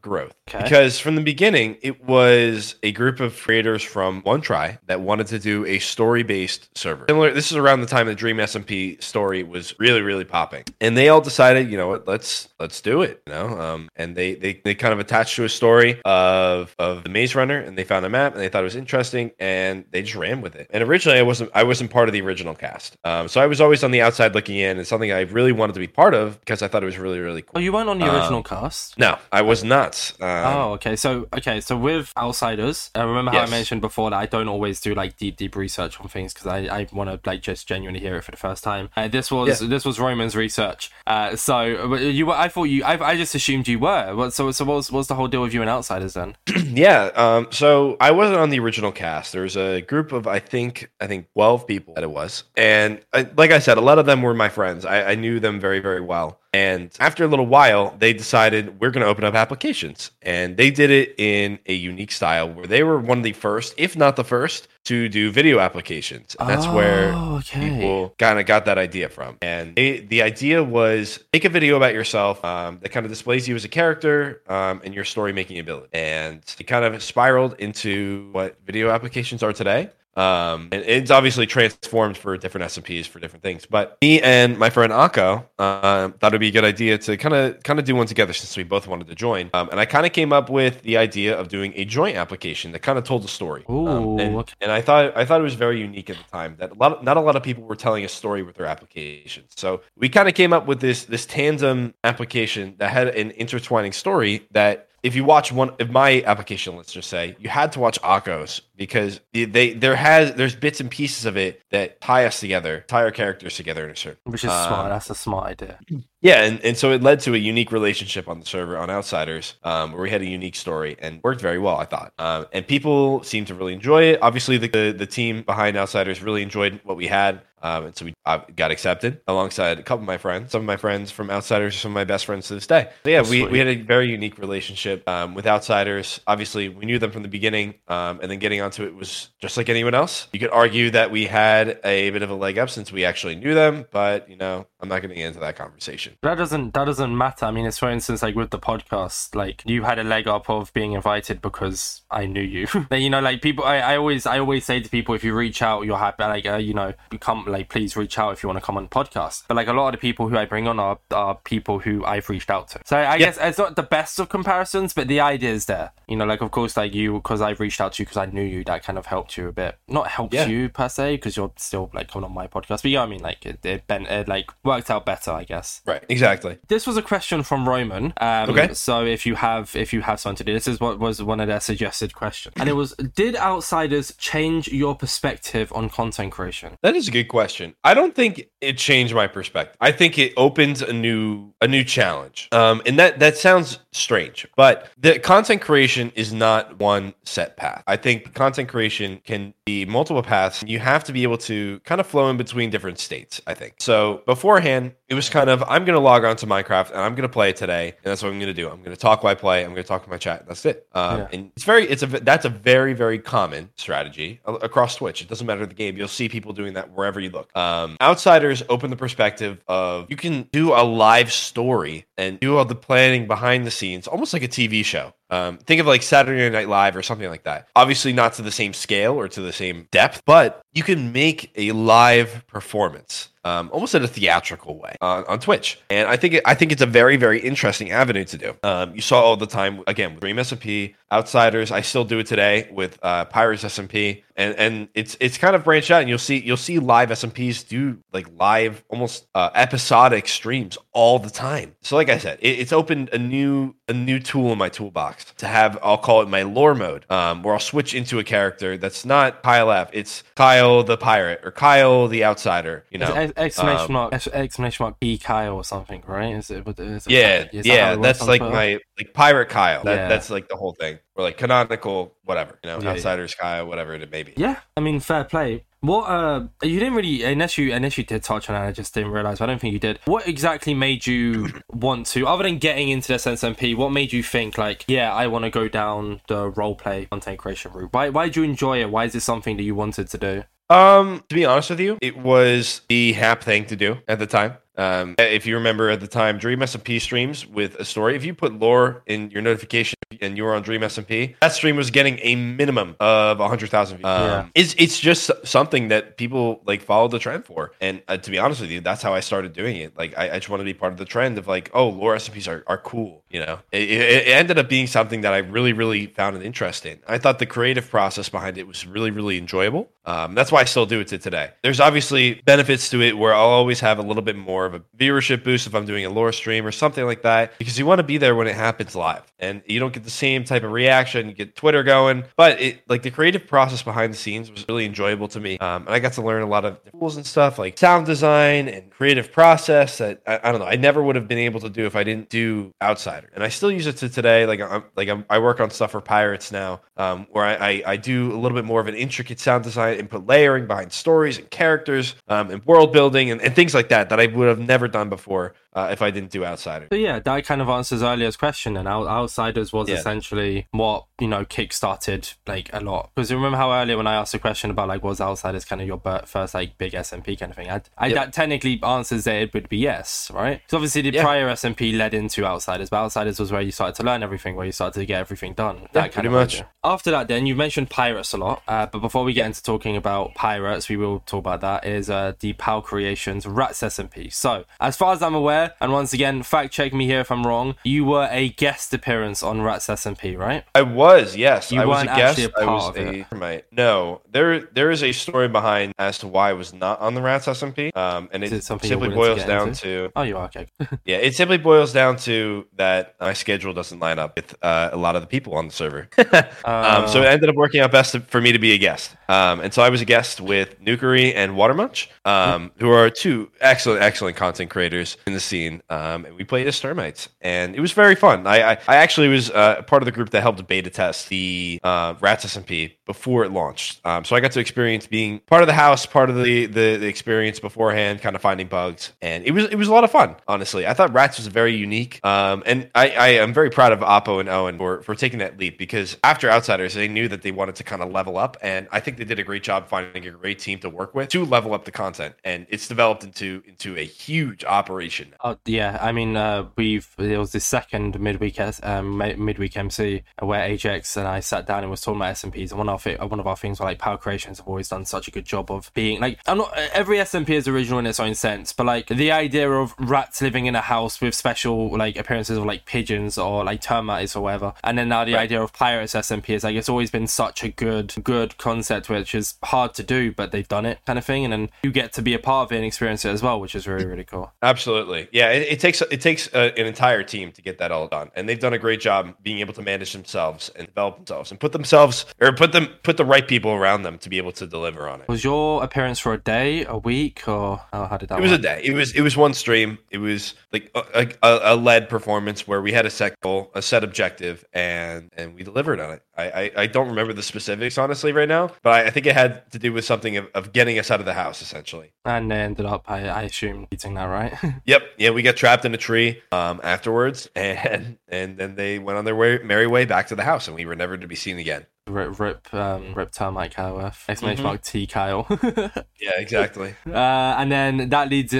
growth. Okay. Because from the beginning, it was a group of creators from OneTry that wanted to do a story-based server. Similar, this is around the time the Dream SMP story was really, really popping. And they all decided, you know what, let's do it. You know, and they kind of attached to a story of the Maze Runner, and they found a map, and they thought it was interesting, and they just ran with it. And originally, I wasn't part of the original cast. So I was always on the outside looking in, and something I really wanted to be part of because I thought it was really, really cool. Oh, you weren't on the original cast? No, I was not. So with Outsiders, I remember how I mentioned before that I don't always do like deep research on things because I want to like just genuinely hear it for the first time. This was Roman's research. So you were, I thought you, I just assumed you were. So what's the whole deal with you and Outsiders then? So I wasn't on the original cast. There was a group of I think 12 people that it was, and like I said, a lot of them were my friends. I knew them very, very well. And after a little while, they decided we're going to open up applications. And they did it in a unique style where they were one of the first, if not the first, to do video applications. And that's people kind of got that idea from. And the idea was make a video about yourself that kind of displays you as a character and your story-making ability. And it kind of spiraled into what video applications are today. And it's obviously transformed for different SMPs for different things. But me and my friend Akko thought it'd be a good idea to kind of do one together since we both wanted to join. And I kind of came up with the idea of doing a joint application that kind of told a story. And I thought it was very unique at the time that not a lot of people were telling a story with their applications. So we kind of came up with this tandem application that had an intertwining story that. If you watch one of my application, let's just say, you had to watch Akko's because there's bits and pieces of it that tie us together, tie our characters together in a certain way. Which is smart. That's a smart idea. Yeah, and so it led to a unique relationship on the server on Outsiders where we had a unique story and worked very well, I thought. And people seemed to really enjoy it. Obviously, the team behind Outsiders really enjoyed what we had. And so I got accepted alongside a couple of my friends. Some of my friends from Outsiders are some of my best friends to this day. So yeah, we had a very unique relationship with Outsiders. Obviously, we knew them from the beginning, and then getting onto it was just like anyone else. You could argue that we had a bit of a leg up since we actually knew them, but, you know, I'm not going to get into that conversation. conversation. That doesn't matter. I mean, it's, for instance, like with the podcast, like you had a leg up of being invited because I knew you. You know, like people, I always say to people, if you reach out, you're happy. Like you know, become like, please reach out if you want to come on the podcast. But like a lot of the people who I bring on are people who I've reached out to. So I guess it's not the best of comparisons, but the idea is there. You know, like of course, like you, because I've reached out to you because I knew you. That kind of helped you a bit. Not helped you per se, because you're still like coming on my podcast. But yeah, I mean, like it like worked out better, I guess. Right. Exactly. This was a question from Roman. Okay. So if you have something to do, this is what was one of their suggested questions, and it was: did Outsiders change your perspective on content creation? That is a good question. I don't think it changed my perspective. I think it opens a new challenge. And that sounds strange, but the content creation is not one set path. I think content creation can be multiple paths. You have to be able to kind of flow in between different states, I think. So beforehand, it was kind of, I'm going to log on to Minecraft and I'm going to play it today. And that's what I'm going to do. I'm going to talk while I play. I'm going to talk to my chat. That's it. And that's a very, very common strategy across Twitch. It doesn't matter the game. You'll see people doing that wherever you look. Outsiders open the perspective of, you can do a live story and do all the planning behind the scenes, almost like a TV show. Think of like Saturday Night Live or something like that. Obviously not to the same scale or to the same depth, but you can make a live performance. Almost in a theatrical way on Twitch, and I think it's a very, very interesting avenue to do. You saw all the time again with Dream SMP, Outsiders. I still do it today with Pirates SMP, and it's kind of branched out, and you'll see live SMPs do like live, almost episodic streams all the time. So like I said, it's opened a new tool in my toolbox to have. I'll call it my lore mode, where I'll switch into a character that's not KyleEff. It's Kyle the pirate or Kyle the outsider. You know. Exclamation mark B Kyle or something, right? Is it that's like my like pirate Kyle. That's like the whole thing. Or like canonical whatever, you know, Outsiders Kyle, whatever it may be. Yeah, I mean, fair play. What you didn't really, unless you did touch on it, I just didn't realize. I don't think you did. What exactly made you want to, other than getting into this SMP, what made you think like, yeah, I want to go down the role play content creation route? Why did you enjoy it? Why is it something that you wanted to do? To be honest with you, it was the hap thing to do at the time. If you remember at the time, Dream SMP streams with a story. If you put lore in your notification and you were on Dream SMP, that stream was getting a minimum of 100,000 views. It's just something that people like follow the trend for. And to be honest with you, that's how I started doing it. Like I just wanted to be part of the trend of like, oh, lore SMPs are cool. You know, it ended up being something that I really, really found an interest in. I thought the creative process behind it was really, really enjoyable. That's why I still do it to today. There's obviously benefits to it where I'll always have a little bit more of a viewership boost if I'm doing a lore stream or something like that, because you want to be there when it happens live and you don't get the same type of reaction. You get Twitter going, but it like the creative process behind the scenes was really enjoyable to me, and I got to learn a lot of tools and stuff like sound design and creative process that I don't know, I never would have been able to do if I didn't do Outsider. And I still use it to today. Like I work on stuff for Pirates now, where I do a little bit more of an intricate sound design, input layering behind stories and characters, and world building and things like that I would have never done before if I didn't do Outsiders. So yeah, that kind of answers earlier's question. And Outsiders was essentially what, you know, kickstarted like a lot. Because remember how earlier when I asked the question about like, was Outsiders kind of your first like big SMP kind of thing? That technically answers that it would be yes, right? Because obviously the prior SMP led into Outsiders, but Outsiders was where you started to learn everything, where you started to get everything done. Idea. After that, then you mentioned Pirates a lot, but before we get into talking about Pirates, we will talk about that. Is the Pal Creations Rats SMP. So as far as I'm aware, and once again, fact check me here if I'm wrong, you were a guest appearance on Rats SMP, right? I was, yes. You weren't actually a part of it. No, there is a story behind as to why I was not on the Rats SMP, and it simply boils down to... Oh, you are, okay. Yeah, it simply boils down to that my schedule doesn't line up with a lot of the people on the server. So it ended up working out best for me to be a guest. And so I was a guest with Nukery and Watermunch, who are two excellent content creators in the scene, and we played as Termites, and it was very fun. I actually was part of the group that helped beta test the Rats SMP before it launched, so I got to experience being part of the house, part of the experience beforehand, kind of finding bugs, and it was a lot of fun. Honestly, I thought Rats was very unique, and I am very proud of Oppo and Owen for taking that leap, because after Outsiders they knew that they wanted to kind of level up, and I think they did a great job finding a great team to work with to level up the content, and it's developed into a huge operation now. Yeah, I mean, it was the second midweek MC where Ajax and I sat down and was talking about SMPs. And one of our things were like power creations have always done such a good job of being like, I'm not, every SMP is original in its own sense, but like the idea of rats living in a house with special like appearances of like pigeons or like termites or whatever. And then now the idea of Pirates SMP is like, it's always been such a good concept, which is hard to do, but they've done it kind of thing. And then you get to be a part of it and experience it as well, which is really, really cool. Absolutely. Yeah, it takes an entire team to get that all done. And they've done a great job being able to manage themselves and develop themselves and put the right people around them to be able to deliver on it. Was your appearance for a day, a week, or how did that work? It was a day. It was one stream. It was like a led performance where we had a set goal, a set objective, and we delivered on it. I don't remember the specifics, honestly, right now, but I think it had to do with something of getting us out of the house, essentially. And they ended up, I assume, eating that, right? Yep. Yeah, we got trapped in a tree afterwards, and then they went on their merry way back to the house, and we were never to be seen again. Rip termite KyleEff. !mark T Kyle. Yeah, exactly. And then that leads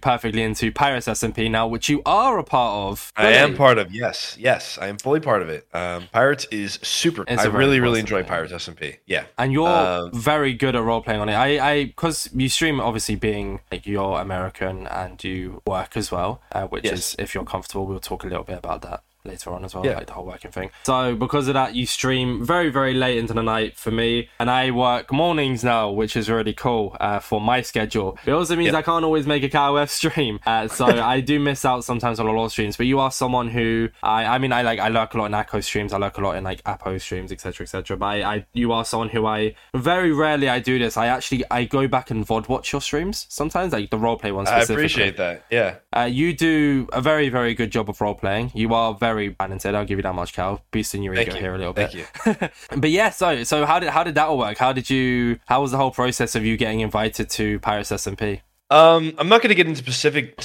perfectly into Pirates SMP now, which you are a part of. I am part of, yes. I am fully part of it. Pirates is super. I really, really enjoy Pirates SMP. Yeah. And you're very good at role playing on it. Because you stream, obviously, being like you're American and you work as well, which is, if you're comfortable, we'll talk a little bit about that later on as well, like the whole working thing. So because of that, you stream very, very late into the night for me, and I work mornings now, which is really cool for my schedule. It also means I can't always make a KyleEff stream, so I do miss out sometimes on a lot of streams. But you are someone who I lurk a lot in Akko streams, I lurk a lot in like Oppo streams, etc. But you are someone who I very rarely do this, I go back and VOD watch your streams sometimes, like the roleplay ones specifically. I appreciate that. You do a very, very good job of role playing. You are very talented. I'll give you that much, Cal. Boosting your ego here a little bit. Thank you. But yeah, so how did that all work? How was the whole process of you getting invited to Pirates SMP? I'm not going to get into specific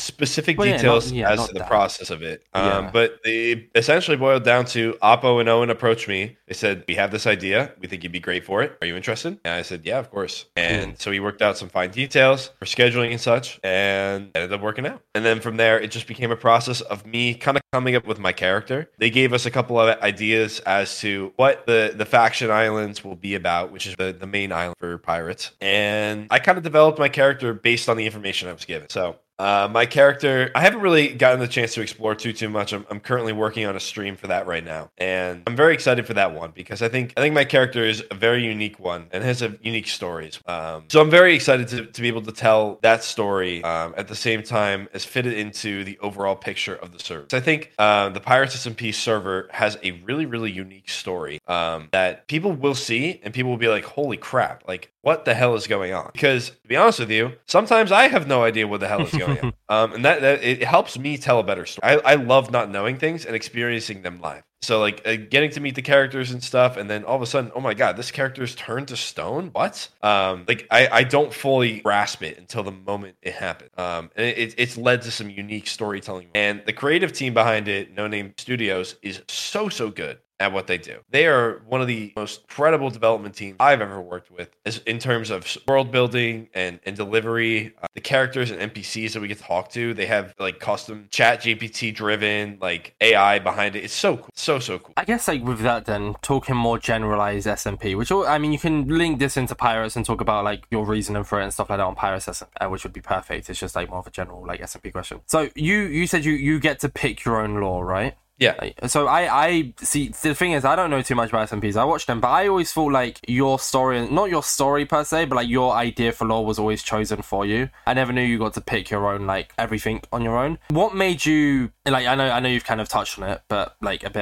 details as to the process of it, but they essentially boiled down to Oppo and Owen approached me. They said, we have this idea. We think you'd be great for it. Are you interested? And I said, yeah, of course. And so we worked out some fine details for scheduling and such, and ended up working out. And then from there, it just became a process of me kind of coming up with my character. They gave us a couple of ideas as to what the faction islands will be about, which is the main island for pirates. And I kind of developed my character based on the information I was given. So my character, I haven't really gotten the chance to explore too much. I'm currently working on a stream for that right now, and I'm very excited for that one because I think my character is a very unique one and has a unique stories. So I'm very excited to be able to tell that story at the same time as fit it into the overall picture of the server. So I think the Pirates SMP server has a really, really unique story that people will see and people will be like, holy crap, like what the hell is going on? Because to be honest with you, sometimes I have no idea what the hell is going on. And that it helps me tell a better story. I love not knowing things and experiencing them live. So like getting to meet the characters and stuff, and then all of a sudden, oh my god, this character's turned to stone? What? I don't fully grasp it until the moment it happened. And it's led to some unique storytelling. And the creative team behind it, No Name Studios, is so good at what they do. They are one of the most incredible development teams I've ever worked with in terms of world building and delivery. The characters and NPCs that we get to talk to, they have like custom chat GPT driven like AI behind it. It's so cool. So cool. I guess like with that then, talking more generalized SMP, which I mean, you can link this into Pirates and talk about like your reasoning for it and stuff like that on Pirates SMP, which would be perfect. It's just like more of a general like SMP question. So you said you get to pick your own lore, right? Yeah. So I see, the thing is, I don't know too much about SMPs. I watch them, but I always feel like your story, not your story per se, but like your idea for lore was always chosen for you. I never knew you got to pick your own, like everything on your own. What made you, like, I know you've kind of touched on it, but like a bit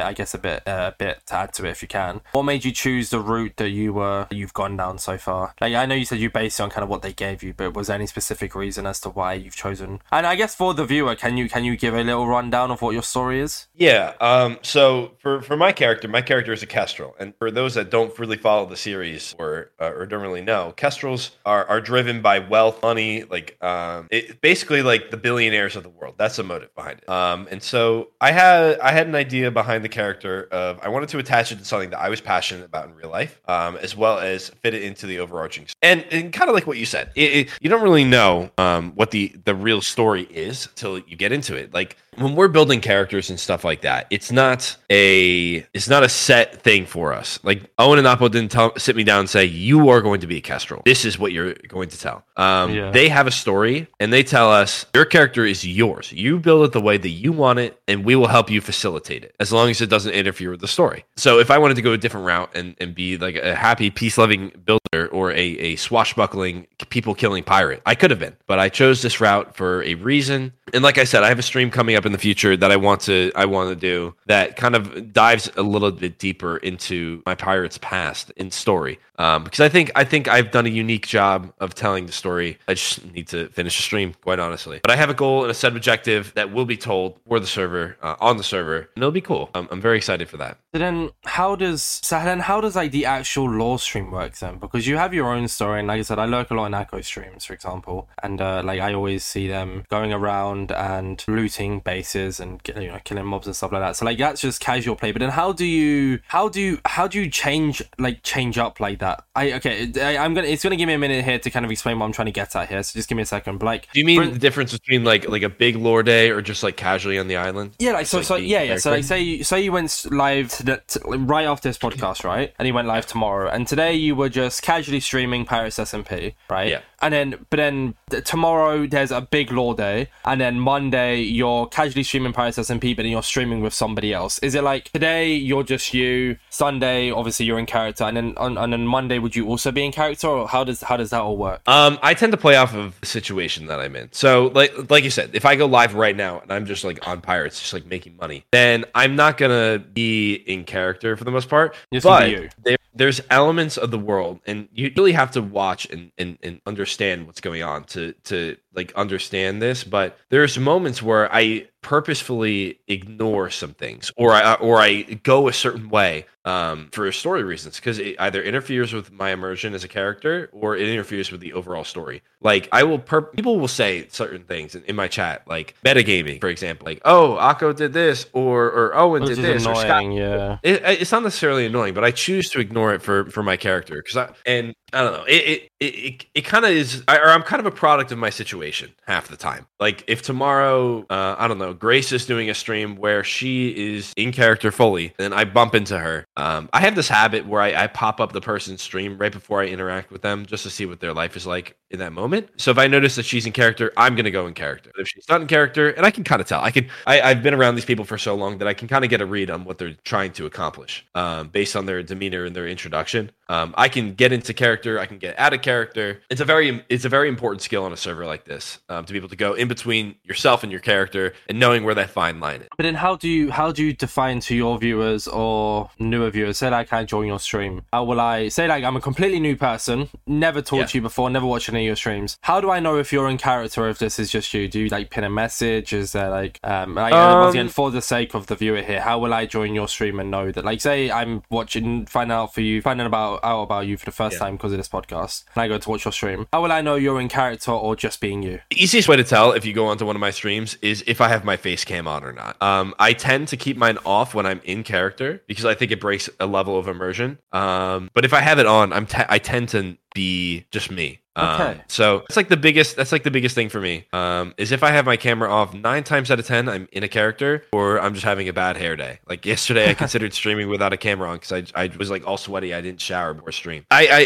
to add to it if you can. What made you choose the route that you've gone down so far? Like, I know you said you based it on kind of what they gave you, but was there any specific reason as to why you've chosen? And I guess for the viewer, can you give a little rundown of what your story is? Yeah. Yeah. So for my character is a Kestrel. And for those that don't really follow the series or don't really know, Kestrels are driven by wealth, money, like basically like the billionaires of the world. That's the motive behind it. And so I had an idea behind the character of I wanted to attach it to something that I was passionate about in real life, as well as fit it into the overarching. And kind of like what you said, you don't really know what the real story is until you get into it. Like when we're building characters and stuff like that, it's not a set thing for us. Like Owen and Oppo didn't sit me down and say, you are going to be a Kestrel. This is what you're going to tell. They have a story and they tell us your character is yours. You build it the way that you want it and we will help you facilitate it as long as it doesn't interfere with the story. So if I wanted to go a different route and be like a happy, peace-loving builder or a swashbuckling, people-killing pirate, I could have been. But I chose this route for a reason. And like I said, I have a stream coming up in the future that I want to do that kind of dives a little bit deeper into my pirate's past and story. Because I think I've done a unique job of telling the story. I just need to finish the stream, quite honestly. But I have a goal and a set objective that will be told for the server, on the server, and it'll be cool. I'm very excited for that. So then how does like the actual lore stream work then? Because you have your own story, and like I said, I lurk a lot in Akko streams, for example, and like I always see them going around and looting bases and killing mobs and stuff like that. So like that's just casual play. But then how do you change up like that? It's gonna give me a minute here to kind of explain what I'm trying to get at here. So just give me a second. But like, do you mean the difference between like a big lore day or just like casually on the island? Yeah, like so. So like say you went live right after this podcast, right? And you went live tomorrow, and today you were just casually streaming Pirates SMP, right? Yeah. And then, but then tomorrow there's a big lore day, and then Monday you're casually streaming Pirates SMP, but then you're streaming with somebody else. Is it like today you're just you, Sunday obviously you're in character, and then on Monday would you also be in character, or how does that all work? I tend to play off of the situation that I'm in. So like you said, if I go live right now and I'm just like on Pirates, just like making money, then I'm not gonna be in character for the most part. Yes, but you. There's elements of the world, and you really have to watch and understand what's going on to like understand this. But there's moments where I purposefully ignore some things, or I go a certain way for story reasons, because it either interferes with my immersion as a character or it interferes with the overall story. Like people will say certain things in my chat, like metagaming, for example, like, oh, Akko did this or Owen did this, annoying, or Scott. Yeah, it's not necessarily annoying, but I choose to ignore it for my character because I don't know. It kind of is, or I'm kind of a product of my situation half the time. Like if tomorrow, I don't know, Grace is doing a stream where she is in character fully, then I bump into her. I have this habit where I pop up the person's stream right before I interact with them just to see what their life is like in that moment. So if I notice that she's in character, I'm going to go in character. If she's not in character, and I can kind of tell, I've been around these people for so long that I can kind of get a read on what they're trying to accomplish based on their demeanor and their introduction. I can get into character. I can get out of character. It's a very important skill on a server like this to be able to go in between yourself and your character and knowing where that fine line is. But then how do you define to your viewers or newer viewers, say like I join your stream, how will I say, like I'm a completely new person, never talked to you before, never watched any of your streams, how do I know if you're in character or if this is just you? Do you like pin a message? Is there like once again, for the sake of the viewer here, how will I join your stream and know that, like say I'm watching, finding out about you for the first time because of this podcast, and I go to watch your stream, how will I know you're in character or just being you? The easiest way to tell if you go onto one of my streams is if I have my face cam on or not. I tend to keep mine off when I'm in character because I think it breaks a level of immersion. But if I have it on, I tend to be just me. Okay. So that's like the biggest thing for me is if I have my camera off, 9 times out of 10 I'm in a character or I'm just having a bad hair day. Like yesterday I considered streaming without a camera on because I was like all sweaty. I didn't shower before stream. I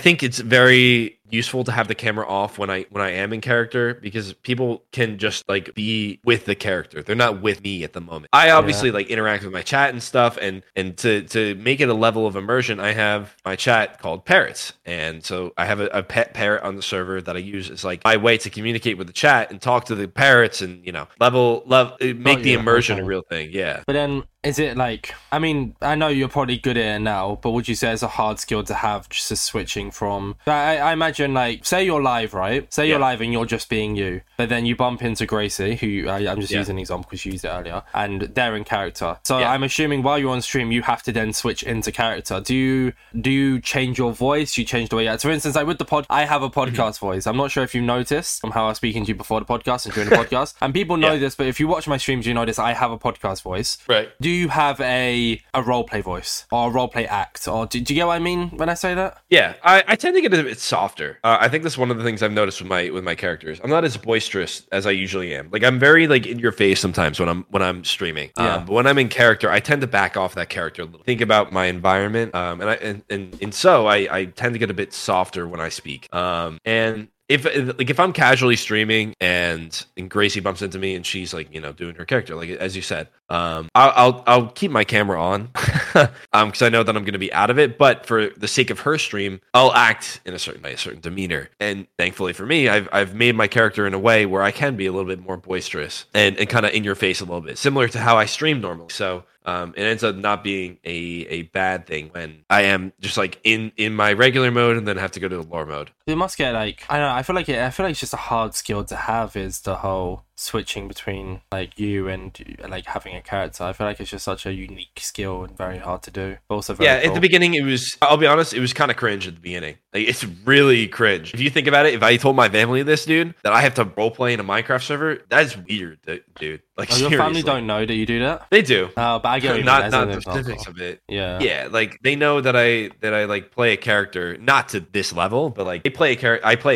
think it's very useful to have the camera off when I am in character because people can just like be with the character. They're not with me at the moment. I obviously like interact with my chat and stuff, and to make it a level of immersion, I have my chat called Parrots, and so I have a pet parrot on the server that I use as like my way to communicate with the chat and talk to the parrots and make the immersion a real thing. Yeah. But then Is it like, I mean, I know you're probably good at it now, but would you say it's a hard skill to have, just switching from, I imagine, like, say you're live, right? Say you're live and you're just being you, but then you bump into Gracie, who I'm just using an example because you used it earlier, and they're in character. So I'm assuming while you're on stream, you have to then switch into character. Do you change your voice? You change the way you act. For instance, like with the pod, I have a podcast voice. I'm not sure if you noticed from how I was speaking to you before the podcast and during the podcast. And people know this, but if you watch my streams, you notice I have a podcast voice. Right. Do you have a roleplay voice or a roleplay act? Or do you get what I mean when I say that? Yeah, I tend to get a bit softer. I think that's one of the things I've noticed with my characters. I'm not as boisterous as I usually am. Like, I'm very like in your face sometimes when I'm streaming. But when I'm in character, I tend to back off that character a little. Think about my environment, and so I tend to get a bit softer when I speak. And if I'm casually streaming and Gracie bumps into me and she's like, you know, doing her character, like as you said, I'll keep my camera on because I know that I'm going to be out of it. But for the sake of her stream, I'll act in a certain demeanor. And thankfully for me, I've made my character in a way where I can be a little bit more boisterous and kind of in your face a little bit, similar to how I stream normally. So. It ends up not being a bad thing when I am just like in my regular mode and then have to go to the lore mode. It must get like, I don't know, I feel like it's just a hard skill to have, is the whole switching between like you and like having a character. I feel like it's just such a unique skill and very hard to do, but also very cool. At the beginning I'll be honest, it was kind of cringe at the beginning. Like, it's really cringe if you think about it. If I told my family this, dude, that I have to roleplay in a Minecraft server, that's weird, dude. Like, seriously. Your family don't know that you do that? They do. Oh, but I get not the specifics of it. Yeah, like they know that I like play a character, not to this level, but like I play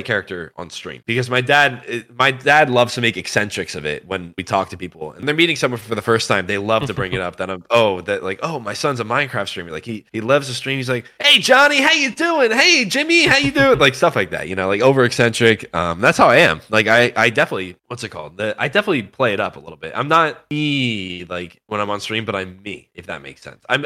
a character on stream because my dad loves to make eccentric tricks of it. When we talk to people and they're meeting someone for the first time, they love to bring it up that my son's a Minecraft streamer, like he loves the stream. He's like, hey Johnny, how you doing? Hey Jimmy, how you doing? Like stuff like that, you know, like over eccentric. That's how I am. Like I definitely, I definitely play it up a little bit. I'm not me like when I'm on stream, but I'm me, if that makes sense. I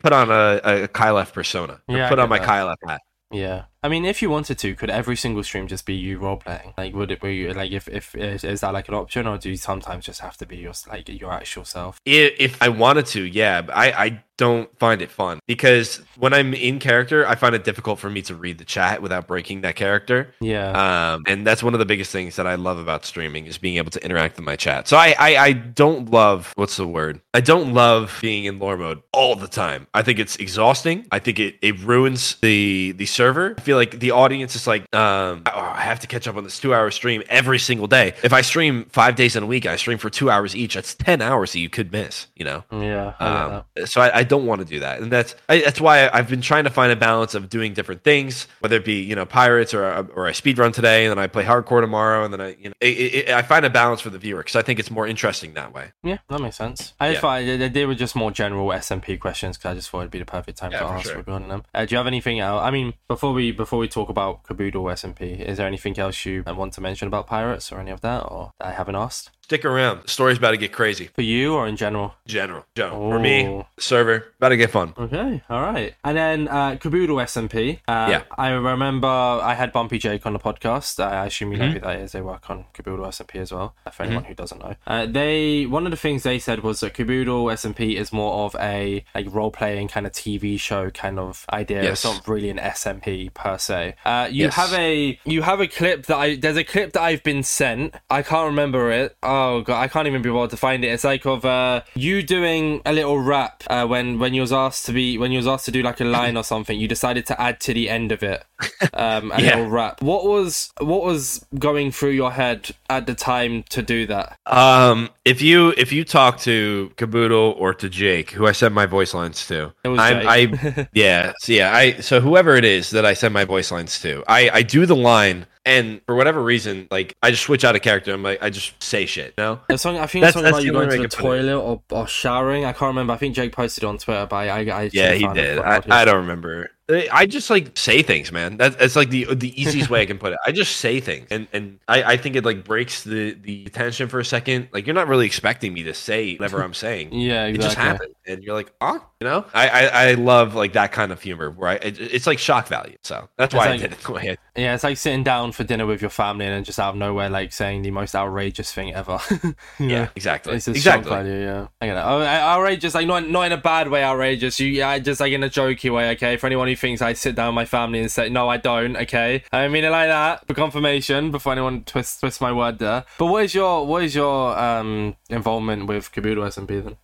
put on a KyleEff persona. I put on my KyleEff hat. Yeah, I mean, if you wanted to, could every single stream just be you role playing? Like, would it be like if is that like an option, or do you sometimes just have to be your actual self? If I wanted to, yeah, but I don't find it fun because when I'm in character, I find it difficult for me to read the chat without breaking that character. Yeah, and that's one of the biggest things that I love about streaming is being able to interact with my chat. So I don't love I don't love being in lore mode all the time. I think it's exhausting. I think it ruins the server. I feel like the audience is like, I have to catch up on this 2-hour stream every single day. If I stream 5 days in a week, I stream for 2 hours each. That's 10 hours that you could miss, you know? Yeah. So I don't want to do that. And that's why I've been trying to find a balance of doing different things, whether it be, you know, Pirates or I speedrun today and then I play hardcore tomorrow. And then I find a balance for the viewer because I think it's more interesting that way. Yeah, that makes sense. I thought they were just more general SMP questions because I just thought it'd be the perfect time to ask regarding them. Do you have anything else? I mean, before we talk about Kaboodle SMP, is there anything else you want to mention about Pirates or any of that, or that I haven't asked? Stick around. The story's about to get crazy. For you or in general? General. For me, server, about to get fun. Okay, all right. And then Kaboodle SMP. I remember I had Bumpy Jake on the podcast. I assume you know who that is. They work on Kaboodle SMP as well, for anyone who doesn't know. One of the things they said was that Kaboodle SMP is more of a like role-playing kind of TV show kind of idea. Yes. It's not really an SMP per se. You have a clip that there's a clip that I've been sent. I can't remember it. Oh god, I can't even be bothered to find it. It's like of you doing a little rap when you was asked to be do like a line or something. You decided to add to the end of it little rap. What was going through your head at the time to do that? If you talk to Kaboodle or to Jake, who I send my voice lines to, it was Jake. So whoever it is that I send my voice lines to, I do the line. And for whatever reason, like I just switch out of character. I'm like, I just say shit. No, I think it's something about you going to the toilet or showering. I can't remember. I think Jake posted on Twitter, but I he did. I don't remember. I just like say things, man. That's like the easiest way I can put it. I just say things, and I think it like breaks the tension for a second. Like you're not really expecting me to say whatever I'm saying. Yeah, exactly. It just happened, and you're like, oh, you know. I love like that kind of humor where it's like shock value. So that's why I did it the way I did. Yeah, it's like sitting down for dinner with your family and then just out of nowhere like saying the most outrageous thing ever. Yeah, exactly. It's exactly. Shock value, yeah. I get it. Outrageous, like not in a bad way. Outrageous. Just like in a jokey way. Okay, for anyone who things I sit down with my family and say, no, I don't, okay? I mean it like that for confirmation before anyone twists my word there. But what is your involvement with Kaboodle SMP then?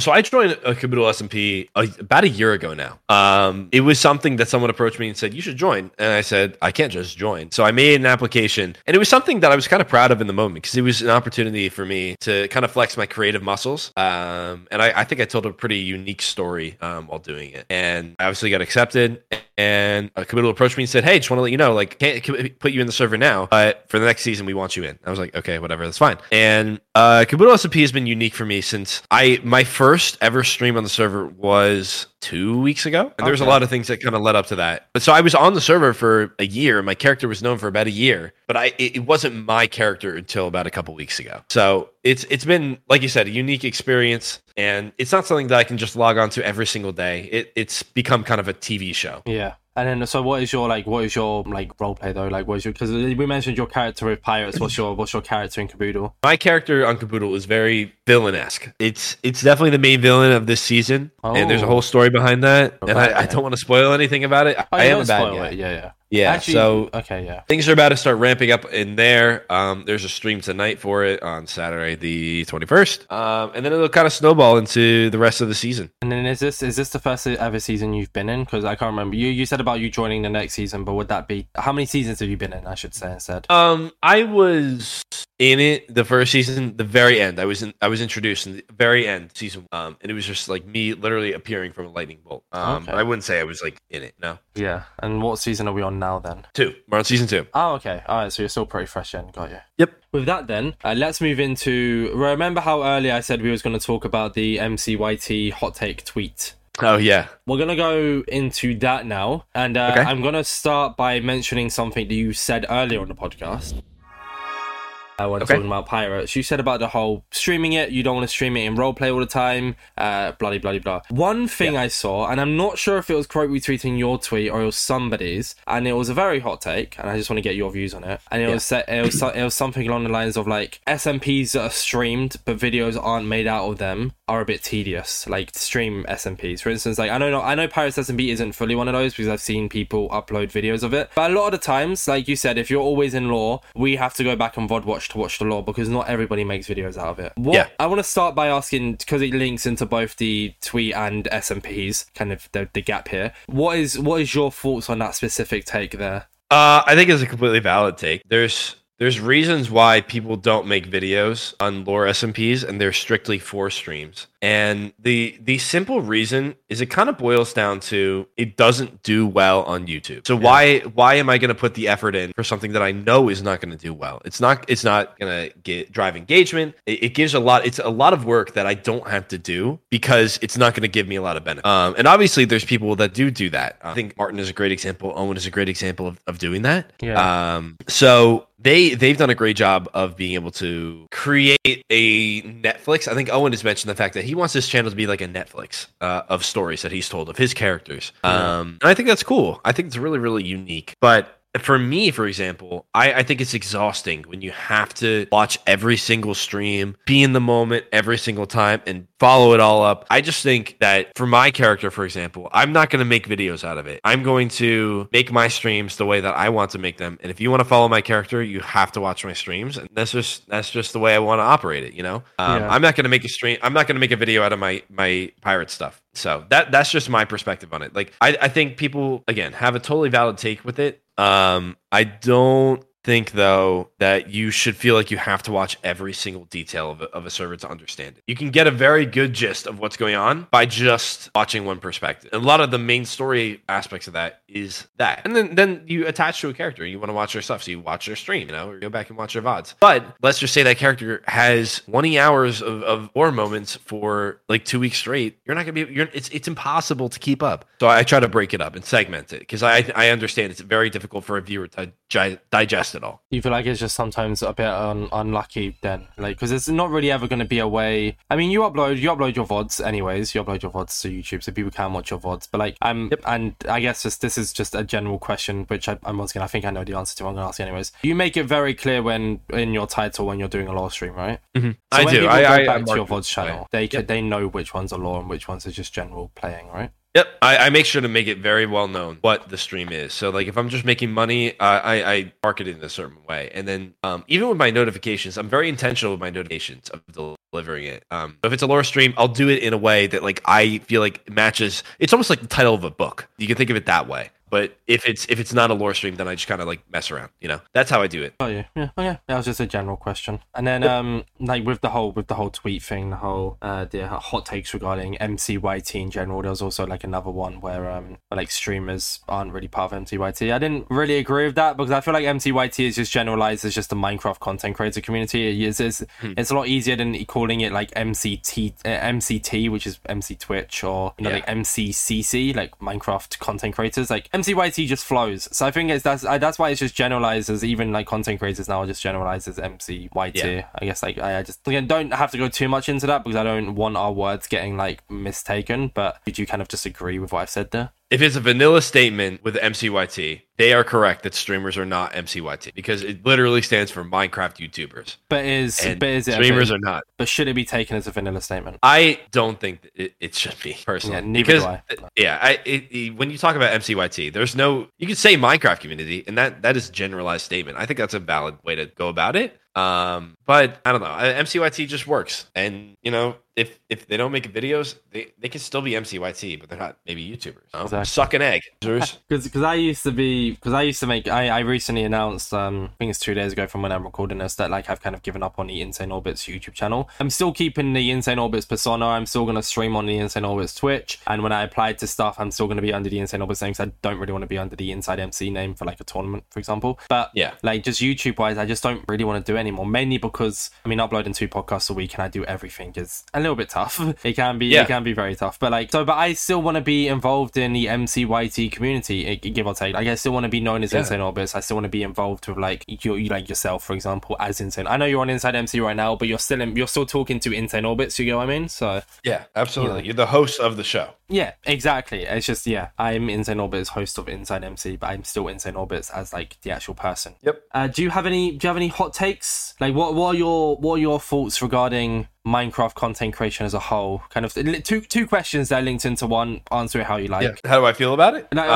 So I joined Kaboodle SMP about a year ago now. It was something that someone approached me and said, you should join. And I said, I can't just join. So I made an application. And it was something that I was kind of proud of in the moment because it was an opportunity for me to kind of flex my creative muscles. And I think I told a pretty unique story while doing it. And I obviously got accepted. And Kaboodle approached me and said, hey, just want to let you know, like, can't put you in the server now, but for the next season, we want you in. I was like, okay, whatever, that's fine. And Kaboodle SMP has been unique for me since my first ever stream on the server was 2 weeks ago. And there's a lot of things that kind of led up to that. But so I was on the server for a year. My character was known for about a year, but it wasn't my character until about a couple weeks ago. So it's been, like you said, a unique experience. And it's not something that I can just log on to every single day. It's become kind of a TV show. Yeah. And then, so what is your role play though? Like, what is your, because we mentioned your character with Pirates. What's your character in Kaboodle? My character on Kaboodle is very villain-esque. It's definitely the main villain of this season, and there's a whole story behind that. And I don't want to spoil anything about it. I am a bad guy. Yeah. Actually, so okay, yeah. Things are about to start ramping up in there. There's a stream tonight for it on Saturday the 21st. And then it'll kind of snowball into the rest of the season. And then is this the first ever season you've been in? Because I can't remember. You said about you joining the next season, but would that be how many seasons have you been in? I should say instead. I was in it the first season, the very end. I was introduced in the very end season. And it was just like me literally appearing from a lightning bolt. But I wouldn't say I was like in it. No. Yeah. And what season are we on now then? We're on season 2. Oh, okay. All right, so you're still pretty fresh in. Got you. Yep. With that then, let's move into, remember how earlier I said we was going to talk about the MCYT hot take tweet? Oh, yeah. We're going to go into that now. And okay. I'm going to start by mentioning something that you said earlier on the podcast. When talking about Pirates, you said about the whole streaming it, you don't want to stream it in roleplay all the time, blah, blah, blah. One thing I saw, and I'm not sure if it was quote retweeting your tweet or it was somebody's, and it was a very hot take, and I just want to get your views on it. And it was something along the lines of like, SMPs that are streamed, but videos aren't made out of them, are a bit tedious. Like, stream SMPs. For instance, like, I know Pirates SMP isn't fully one of those because I've seen people upload videos of it. But a lot of the times, like you said, if you're always in lore, we have to go back and VOD watch to watch the lore because not everybody makes videos out of it. I want to start by asking, because it links into both the tweet and SMPs, kind of the gap here. What is your thoughts on that specific take there? I think it's a completely valid take. There's reasons why people don't make videos on lore SMPs, and they're strictly for streams. And the simple reason is it kind of boils down to it doesn't do well on YouTube. So why am I going to put the effort in for something that I know is not going to do well? It's not going to drive engagement. It gives a lot. It's a lot of work that I don't have to do because it's not going to give me a lot of benefit. And obviously there's people that do that. I think Martin is a great example. Owen is a great example of doing that. Yeah. So they've done a great job of being able to create a Netflix. I think Owen has mentioned the fact that he wants his channel to be like a Netflix of stories that he's told of his characters. And I think that's cool. I think it's really, really unique. But for me, for example, I think it's exhausting when you have to watch every single stream, be in the moment every single time, and follow it all up. I just think that for my character, for example, I'm not going to make videos out of it. I'm going to make my streams the way that I want to make them. And if you want to follow my character, you have to watch my streams. And that's just the way I want to operate it, you know? I'm not going to make a stream. I'm not going to make a video out of my pirate stuff. So that's just my perspective on it. Like, I think people, again, have a totally valid take with it. I don't think, though, that you should feel like you have to watch every single detail of a server to understand it. You can get a very good gist of what's going on by just watching one perspective. And a lot of the main story aspects of that is that. And then you attach to a character. You want to watch their stuff, so you watch their stream, you know, or go back and watch their VODs. But let's just say that character has 20 hours of lore moments for like 2 weeks straight. You're not going to be... It's impossible to keep up. So I try to break it up and segment it, because I understand it's very difficult for a viewer to digest it all. You feel like it's just sometimes a bit unlucky then, like, because it's not really ever going to be a way. I mean, you upload your VODs anyways. You upload your VODs to YouTube, so people can watch your VODs. But like, and I guess this is just a general question, which I think I know the answer to. I'm going to ask you anyways. You make it very clear when in your title when you're doing a lore stream, right? Mm-hmm. So I when do. People go back to your VODs channel, they know which ones are lore and which ones are just general playing, right? Yep, I make sure to make it very well known what the stream is. So, like, if I'm just making money, I market it in a certain way. And then even with my notifications, I'm very intentional with my notifications of delivering it. If it's a lore stream, I'll do it in a way that, like, I feel like matches. It's almost like the title of a book. You can think of it that way. But if it's not a lore stream, then I just kind of like mess around, you know. That's how I do it. Oh yeah, yeah, oh, yeah. That was just a general question. And then like with the whole tweet thing, the whole the hot takes regarding MCYT in general. There was also like another one where like streamers aren't really part of MCYT. I didn't really agree with that, because I feel like MCYT is just generalized as just the Minecraft content creator community. It's a lot easier than calling it like MCT, which is MC Twitch, or you know, like MCCC, like Minecraft content creators, like. MCYT just flows, so I think that's why it's just generalized as, even like content creators now are just generalized as MCYT. Yeah. I guess like I just, again, don't have to go too much into that because I don't want our words getting like mistaken. But did you kind of disagree with what I've said there? If it's a vanilla statement with MCYT, they are correct that streamers are not MCYT, because it literally stands for Minecraft YouTubers. But is it? Streamers are not. But should it be taken as a vanilla statement? I don't think it should be, personally. Yeah, neither do I. When you talk about MCYT, there's no... You can say Minecraft community, and that is a generalized statement. I think that's a valid way to go about it. But I don't know. MCYT just works. And, you know, if they don't make videos, they can still be MCYT, but they're not maybe YouTubers. Exactly. Suck an egg. Because I recently announced, I think it's 2 days ago from when I'm recording this, that like I've kind of given up on the Insane Orbits YouTube channel. I'm still keeping the Insane Orbits persona. I'm still going to stream on the Insane Orbits Twitch. And when I apply to stuff, I'm still going to be under the Insane Orbits name, because I don't really want to be under the Inside MC name for like a tournament, for example. But yeah, like just YouTube wise, I just don't really want to do anymore, mainly because I mean, uploading 2 podcasts a week and I do everything is a little bit tough. It can be very tough, but like, so, but I still want to be involved in the MCYT community, give or take. Like, I still want to be known as Insane Orbits. I still want to be involved with like you like yourself, for example, as Insane. I know you're on Inside MC right now, but you're still talking to Insane Orbits, you know what I mean? So yeah, absolutely. You're the host of the show. Yeah, exactly. It's just, yeah, I'm Insane Orbits, host of Inside MC, but I'm still Insane Orbits as like the actual person. Yep. Do you have any hot takes? Like, what are your thoughts regarding Minecraft content creation as a whole? Kind of two questions that are linked into one. Answer it how you like. Yeah. How do I feel about it? No,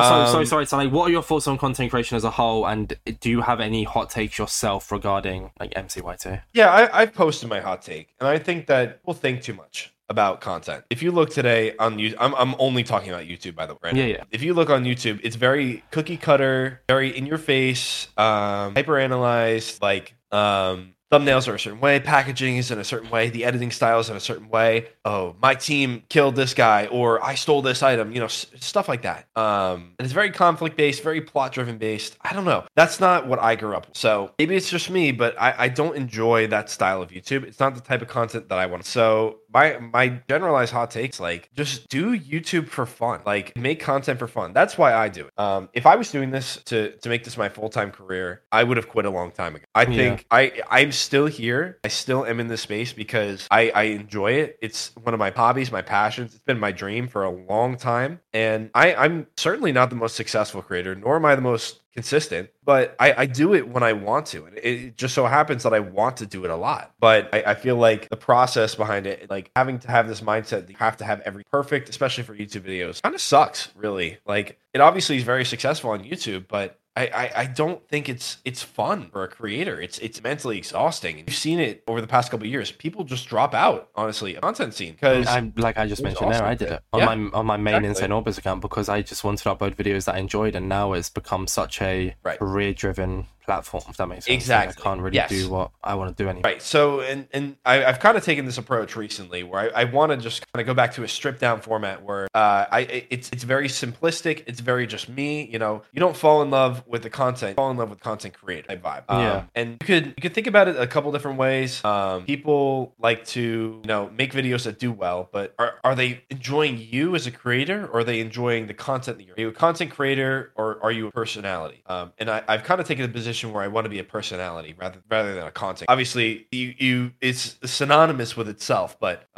sorry. So, like, what are your thoughts on content creation as a whole, and do you have any hot takes yourself regarding like MCYT? Yeah, I've posted my hot take, and I think that people think too much about content. If you look today on YouTube, I'm only talking about YouTube, by the way. Right? Yeah. If you look on YouTube, it's very cookie cutter, very in your face, hyper analyzed, like. Thumbnails are a certain way, packaging is in a certain way, the editing style is in a certain way. Oh, my team killed this guy, or I stole this item, you know, stuff like that. And it's very conflict-based, very plot-driven based. I don't know. That's not what I grew up with. So maybe it's just me, but I don't enjoy that style of YouTube. It's not the type of content that I want. So my generalized hot takes, like, just do YouTube for fun. Like, make content for fun. That's why I do it. If I was doing this to make this my full-time career, I would have quit a long time ago. I think I'm still here. I still am in this space because I enjoy it. It's one of my hobbies, my passions. It's been my dream for a long time. And I'm certainly not the most successful creator, nor am I the most consistent, but I do it when I want to, and it just so happens that I want to do it a lot. But I feel like the process behind it, like having to have this mindset that you have to have every perfect, especially for YouTube videos, kind of sucks, really. Like, it obviously is very successful on YouTube, but I don't think it's fun for a creator. It's mentally exhausting. You've seen it over the past couple of years. People just drop out, honestly, of content scene, because I did it on my main Insane Orbits account because I just wanted to upload videos that I enjoyed, and now it's become such a career-driven platform, if that makes sense. Exactly. I can't really do what I want to do anyway. Right. So, and I've kind of taken this approach recently where I want to just kind of go back to a stripped down format where it's very simplistic. It's very just me. You know, you don't fall in love with the content. Fall in love with content creator type vibe. And you could think about it a couple different ways. People like to, you know, make videos that do well, but are they enjoying you as a creator, or are they enjoying the content that you're? Are you a content creator, or are you a personality? And I've kind of taken a position where I want to be a personality rather than a content. Obviously, it's synonymous with itself, but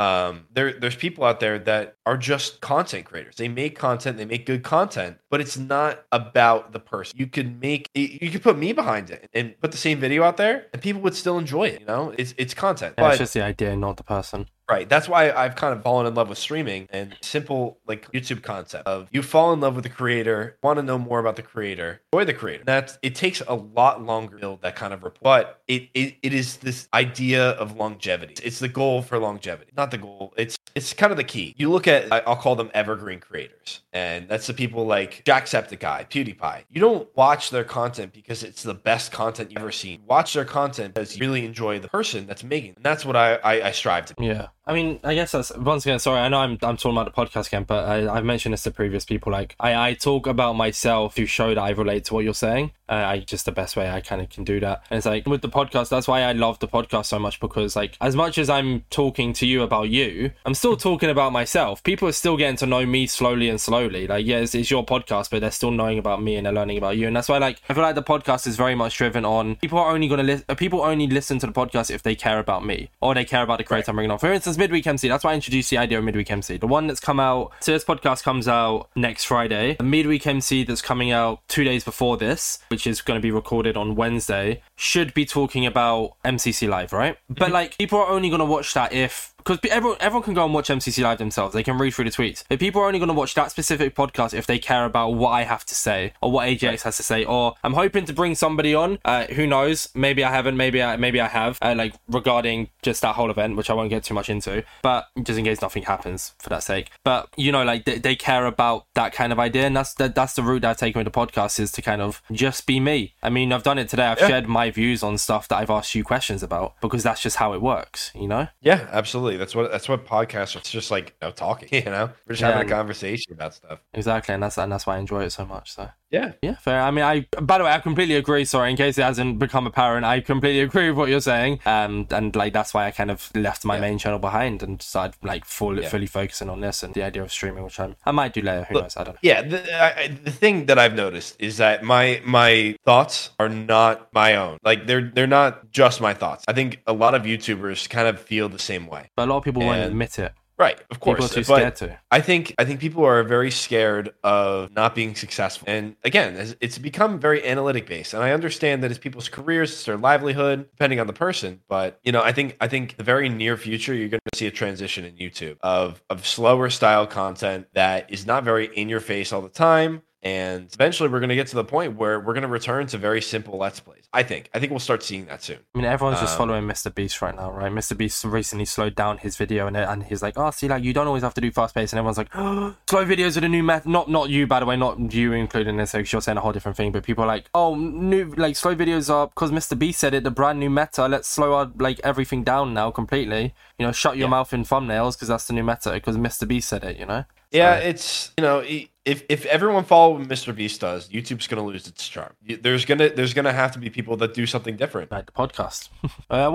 there's people out there that are just content creators. They make content, they make good content, but it's not about the person. You could put me behind it and put the same video out there, and people would still enjoy it. You know, it's content. Yeah, but it's just the idea, not the person. Right. That's why I've kind of fallen in love with streaming and simple like YouTube concept of you fall in love with the creator, want to know more about the creator, enjoy the creator. It takes a lot longer to build that kind of rapport, but it is this idea of longevity. It's the goal for longevity, not the goal. It's kind of the key. You look at, I'll call them evergreen creators. And that's the people like Jacksepticeye, PewDiePie. You don't watch their content because it's the best content you've ever seen. You watch their content because you really enjoy the person that's making it. And that's what I strive to be. Yeah. I mean, I guess that's, once again, sorry, I know I'm talking about the podcast again, but I've mentioned this to previous people. Like, I talk about myself to show that I relate to what you're saying. I just the best way I can do that. And it's like, with the podcast, that's why I love the podcast so much, because like, as much as I'm talking to you about you, I'm still talking about myself. People are still getting to know me slowly and slowly. Like, yeah, it's your podcast, but they're still knowing about me and they're learning about you. And that's why, like, I feel like the podcast is very much driven on people are only going to people only listen to the podcast if they care about me or they care about the creator I'm bringing on. For instance, Midweek MC. That's why I introduced the idea of Midweek MC. The one that's come out, so this podcast comes out next Friday. The Midweek MC that's coming out 2 days before this, which is going to be recorded on Wednesday, should be talking about MCC Live, right? But like, people are only going to watch that if... Because everyone can go and watch MCC Live themselves. They can read through the tweets. But people are only going to watch that specific podcast if they care about what I have to say or what Ajax has to say. Or I'm hoping to bring somebody on. Who knows? Maybe I haven't. Maybe I have. Like, regarding just that whole event, which I won't get too much into. But just in case nothing happens, for that sake. But you know, like they care about that kind of idea, and that's the route that I've taken with the podcast, is to kind of just be me. I mean, I've done it today. I've shared my views on stuff that I've asked you questions about, because that's just how it works. You know? Yeah, absolutely. That's what podcasts are. It's just like, you know, talking, you know, we're just having a conversation about stuff. Exactly. And that's why I enjoy it so much. So yeah, fair. I mean, by the way, I completely agree. Sorry, in case it hasn't become apparent, I completely agree with what you're saying. And like, that's why I kind of left my main channel behind and started like fully focusing on this and the idea of streaming, which I might do later. Who knows? I don't know. Yeah. The thing that I've noticed is that my thoughts are not my own. Like they're not just my thoughts. I think a lot of YouTubers kind of feel the same way. But a lot of people won't admit it. Right, of course. People are too scared to. I think people are very scared of not being successful. And again, it's become very analytic based. And I understand that it's people's careers, it's their livelihood, depending on the person. But you know, I think the very near future, you're going to see a transition in YouTube of slower style content that is not very in your face all the time. And eventually we're going to get to the point where we're going to return to very simple Let's Plays. I think we'll start seeing that soon. I mean, everyone's just following Mr. Beast right now, right? Mr. Beast recently slowed down his video and he's like, oh, see, like, you don't always have to do fast pace. And everyone's like, oh, slow videos are the new method. Not you, by the way, not you including this, because you're saying a whole different thing. But people are like, oh, new, like, slow videos are, because Mr. Beast said it, the brand new meta. Let's slow our, like, everything down now completely. You know, shut your mouth in thumbnails, because that's the new meta, because Mr. Beast said it, you know? Yeah, it's, you know, if everyone follows what Mr. Beast does, YouTube's going to lose its charm. There's gonna have to be people that do something different. Like the podcast. What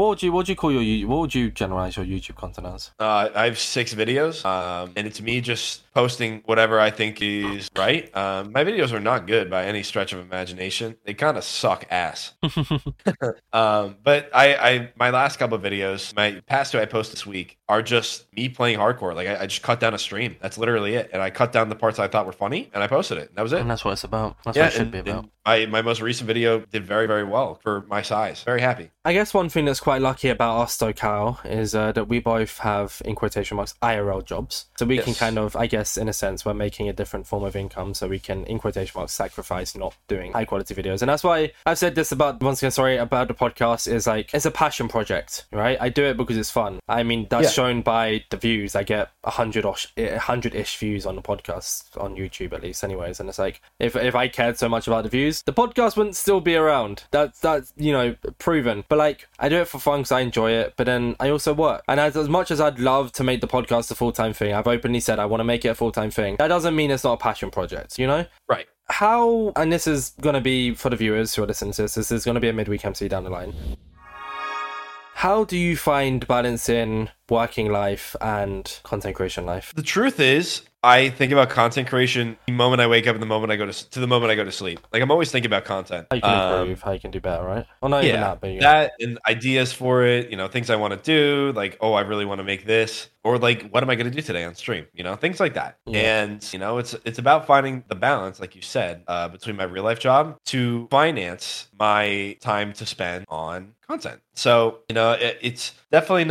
would you generalize your YouTube content as? I have 6 videos, and it's me just posting whatever I think is right. My videos are not good by any stretch of imagination. They kind of suck ass. But my last couple of videos, my past 2 I post this week, are just me playing hardcore. Like I just cut down a stream. That's literally it. And I cut down the parts I thought were funny, and I posted it. And that was it. And that's what it's about. That's what it should be about. My most recent video did very, very well for my size. Very happy. I guess one thing that's quite lucky about us though, Kyle, is that we both have, in quotation marks, IRL jobs. So we can kind of, I guess, in a sense, we're making a different form of income, so we can, in quotation marks, sacrifice not doing high quality videos. And that's why I've said this about, once again, sorry, about the podcast, is like, it's a passion project, right? I do it because it's fun. I mean, that's shown by the views. I get 100-ish views on the podcast, on YouTube at least anyways. And it's like, if I cared so much about the views, the podcast wouldn't still be around. That's, you know, proven. But like, I do it for fun because I enjoy it, but then I also work. And as much as I'd love to make the podcast a full-time thing, I've openly said I want to make it a full-time thing. That doesn't mean it's not a passion project, you know? Right. How, and this is going to be for the viewers who are listening to this, this is going to be a midweek MC down the line. How do you find balance in working life and content creation life? The truth is, I think about content creation the moment I wake up and the moment I go to the moment I go to sleep. Like, I'm always thinking about content. How you can improve, how you can do better, right? Well, not even that, but that and ideas for it, you know, things I want to do, like, oh, I really want to make this. Or like, what am I going to do today on stream? You know, things like that. Yeah. And, you know, it's about finding the balance, like you said, between my real life job to finance my time to spend on content. So, you know, it's definitely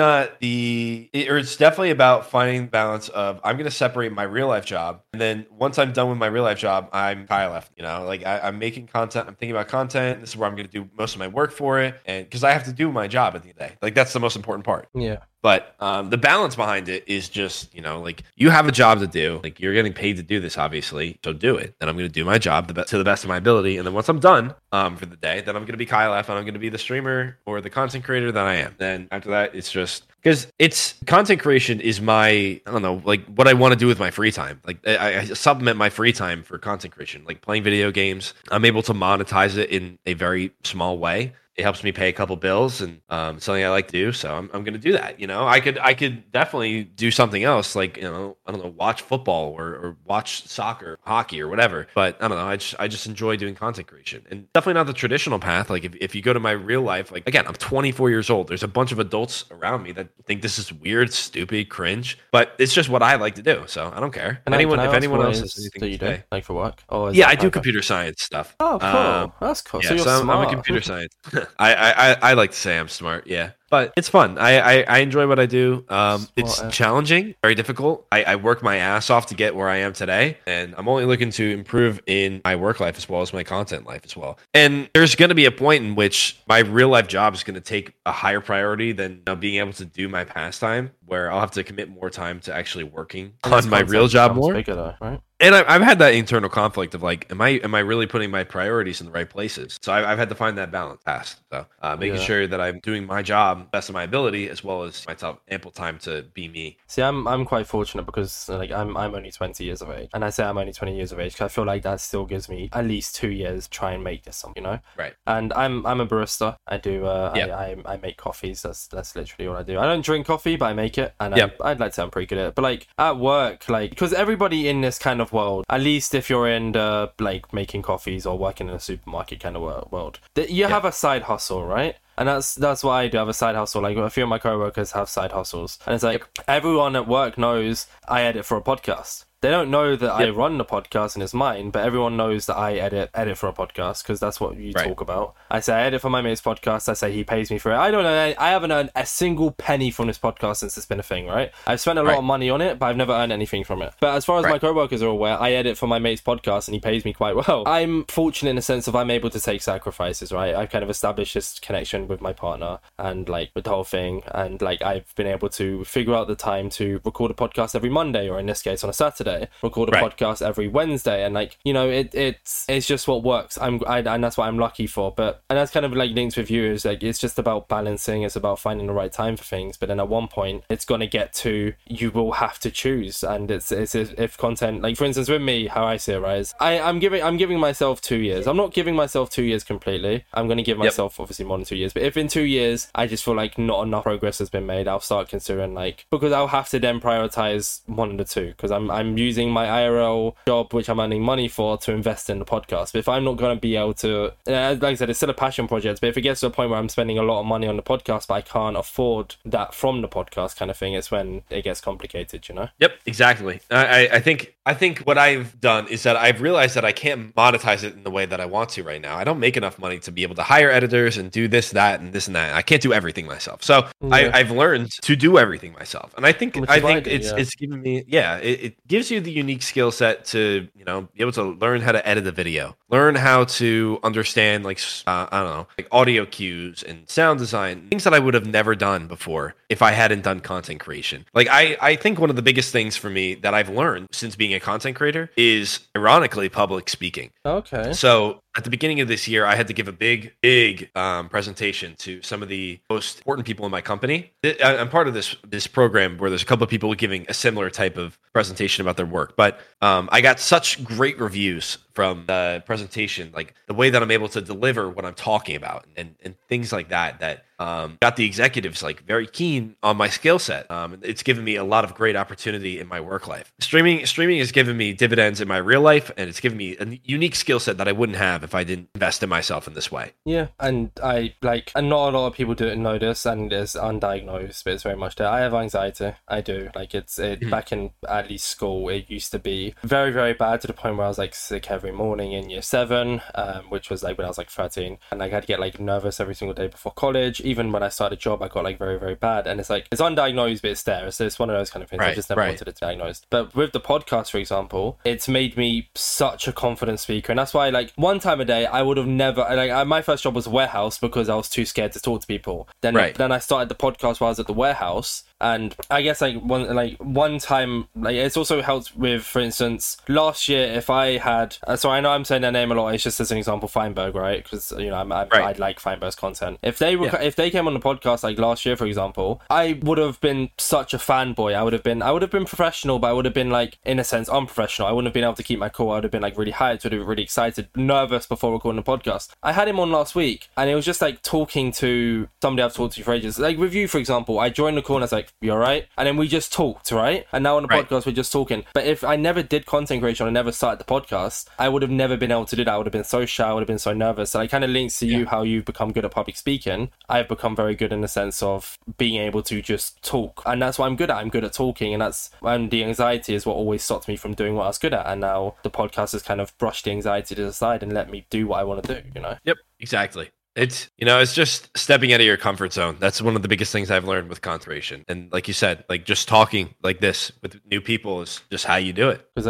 about finding the balance of, I'm going to separate my real life job. And then once I'm done with my real life job, I'm KyleEff, you know, like I'm making content. I'm thinking about content. This is where I'm going to do most of my work for it. And because I have to do my job at the end of the day. Like, that's the most important part. Yeah. But the balance behind it is just, you know, like, you have a job to do. Like, you're getting paid to do this, obviously. So do it. And I'm going to do my job to the best of my ability. And then once I'm done for the day, then I'm going to be KyleEff and I'm going to be the streamer or the content creator that I am. Then after that, it's just... Because it's content creation is my, I don't know, like what I want to do with my free time. Like I supplement my free time for content creation, like playing video games. I'm able to monetize it in a very small way. It helps me pay a couple bills and something I like to do. So I'm going to do that. You know, I could definitely do something else. Like, you know, I don't know, watch football or watch soccer, hockey or whatever. But I don't know. I just enjoy doing content creation, and definitely not the traditional path. Like if you go to my real life, like again, I'm 24 years old. There's a bunch of adults around me that think this is weird, stupid, cringe, but it's just what I like to do. So I don't care. And if anyone else has anything to do, like for work, I do computer science stuff. Oh, cool. That's cool. Yeah, so you're smart. I'm a computer science. I like to say I'm smart, yeah. But it's fun. I enjoy what I do. It's challenging, very difficult. I work my ass off to get where I am today. And I'm only looking to improve in my work life as well as my content life as well. And there's going to be a point in which my real life job is going to take a higher priority than, you know, being able to do my pastime, where I'll have to commit more time to actually working on my real job more. Bigger though, right? And I've had that internal conflict of like, am I really putting my priorities in the right places? So I've had to find that balance fast. So making sure that I'm doing my job best of my ability, as well as myself ample time to be me. See, I'm quite fortunate because like I'm only 20 years of age, and I say I'm only 20 years of age because I feel like that still gives me at least 2 years to try and make this something, you know? Right. And I'm a barista. I do. I make coffees. That's literally all I do. I don't drink coffee, but I make it, and I'd like to say I'm pretty good at it. But like at work, like because everybody in this kind of world, at least if you're in the like making coffees or working in a supermarket kind of world, you have a side hustle, right? And that's what I do. I have a side hustle. Like a few of my coworkers have side hustles, and it's like everyone at work knows I edit for a podcast. They don't know that I run the podcast and it's mine, but everyone knows that I edit for a podcast because that's what you talk about. I say I edit for my mate's podcast. I say he pays me for it. I don't know. I haven't earned a single penny from this podcast since it's been a thing, right? I've spent a lot of money on it, but I've never earned anything from it. But as far as my co-workers are aware, I edit for my mate's podcast and he pays me quite well. I'm fortunate in the sense of I'm able to take sacrifices, right? I've kind of established this connection with my partner and like with the whole thing. And like I've been able to figure out the time to record a podcast every Monday, or in this case on a Saturday. Record a podcast every Wednesday, and like, you know, it's just what works. And that's what I'm lucky for. But and that's kind of like links with you, is like it's just about balancing. It's about finding the right time for things. But then at one point, it's gonna get to, you will have to choose. And it's if content, like for instance with me, how I see it, right, is I'm giving myself 2 years. I'm not giving myself 2 years completely. I'm gonna give myself obviously more than 2 years. But if in 2 years I just feel like not enough progress has been made, I'll start considering, like, because I'll have to then prioritize one of the two, because I'm I'm using my IRL job, which I'm earning money for, to invest in the podcast. But if I'm not going to be able to, like I said, it's still a passion project, but if it gets to a point where I'm spending a lot of money on the podcast, but I can't afford that from the podcast kind of thing, it's when it gets complicated, you know? Yep, exactly. I think what I've done is that I've realized that I can't monetize it in the way that I want to right now. I don't make enough money to be able to hire editors and do this, that, and this and that. I can't do everything myself. So yeah. I've learned to do everything myself. And I think it's given me, it gives you the unique skill set to, you know, be able to learn how to edit a video, learn how to understand like audio cues and sound design, things that I would have never done before if I hadn't done content creation. Like I think one of the biggest things for me that I've learned since being a content creator is, ironically, public speaking. Okay. So at the beginning of this year, I had to give a big presentation to some of the most important people in my company. I'm part of this program where there's a couple of people giving a similar type of presentation about their work. But I got such great reviews from the presentation, like the way that I'm able to deliver what I'm talking about and things like that got the executives like very keen on my skill set. It's given me a lot of great opportunity in my work life. Streaming has given me dividends in my real life, and it's given me a unique skill set that I wouldn't have if I didn't invest in myself in this way. Yeah, and and not a lot of people didn't know this, and it's undiagnosed, but it's very much there. I have anxiety. I do. Like it's back in at least school, it used to be very, very bad to the point where I was like sick every morning in year 7, which was like when I was like 13, and I had to get like nervous every single day before college. Even when I started a job, I got like very, very bad. And it's like, it's undiagnosed, but it's there. So it's one of those kind of things. Right, I just never wanted it diagnosed. But with the podcast, for example, it's made me such a confident speaker. And that's why like one time a day, I would have never, my first job was warehouse because I was too scared to talk to people. Then I started the podcast while I was at the warehouse. And I guess one time, it's also helped with, for instance, last year, if I had, so I know I'm saying their name a lot, it's just as an example, Feinberg, right? Because, you know, I like Feinberg's content. If they came on the podcast like last year, for example, I would have been such a fanboy. I would have been professional, but I would have been like, in a sense, unprofessional. I wouldn't have been able to keep my cool. I would have been like really hyped, would have been really excited, nervous before recording the podcast. I had him on last week, and it was just like talking to somebody I've talked to for ages. Like with you, for example, I joined the call and I was like, you all right? And then we just talked, right? And now on the podcast, we're just talking. But if I never did content creation, I never started the podcast, I would have never been able to do that. I would have been so shy. I would have been so nervous. So it kind of links to you, how you've become good at public speaking. I've become very good in the sense of being able to just talk. And that's what I'm good at. I'm good at talking. And that's when the anxiety is what always stopped me from doing what I was good at. And now the podcast has kind of brushed the anxiety to the side and let me do what I want to do, you know? Yep, exactly. It's just stepping out of your comfort zone. That's one of the biggest things I've learned with content creation. And like you said, like just talking like this with new people is just how you do it. Because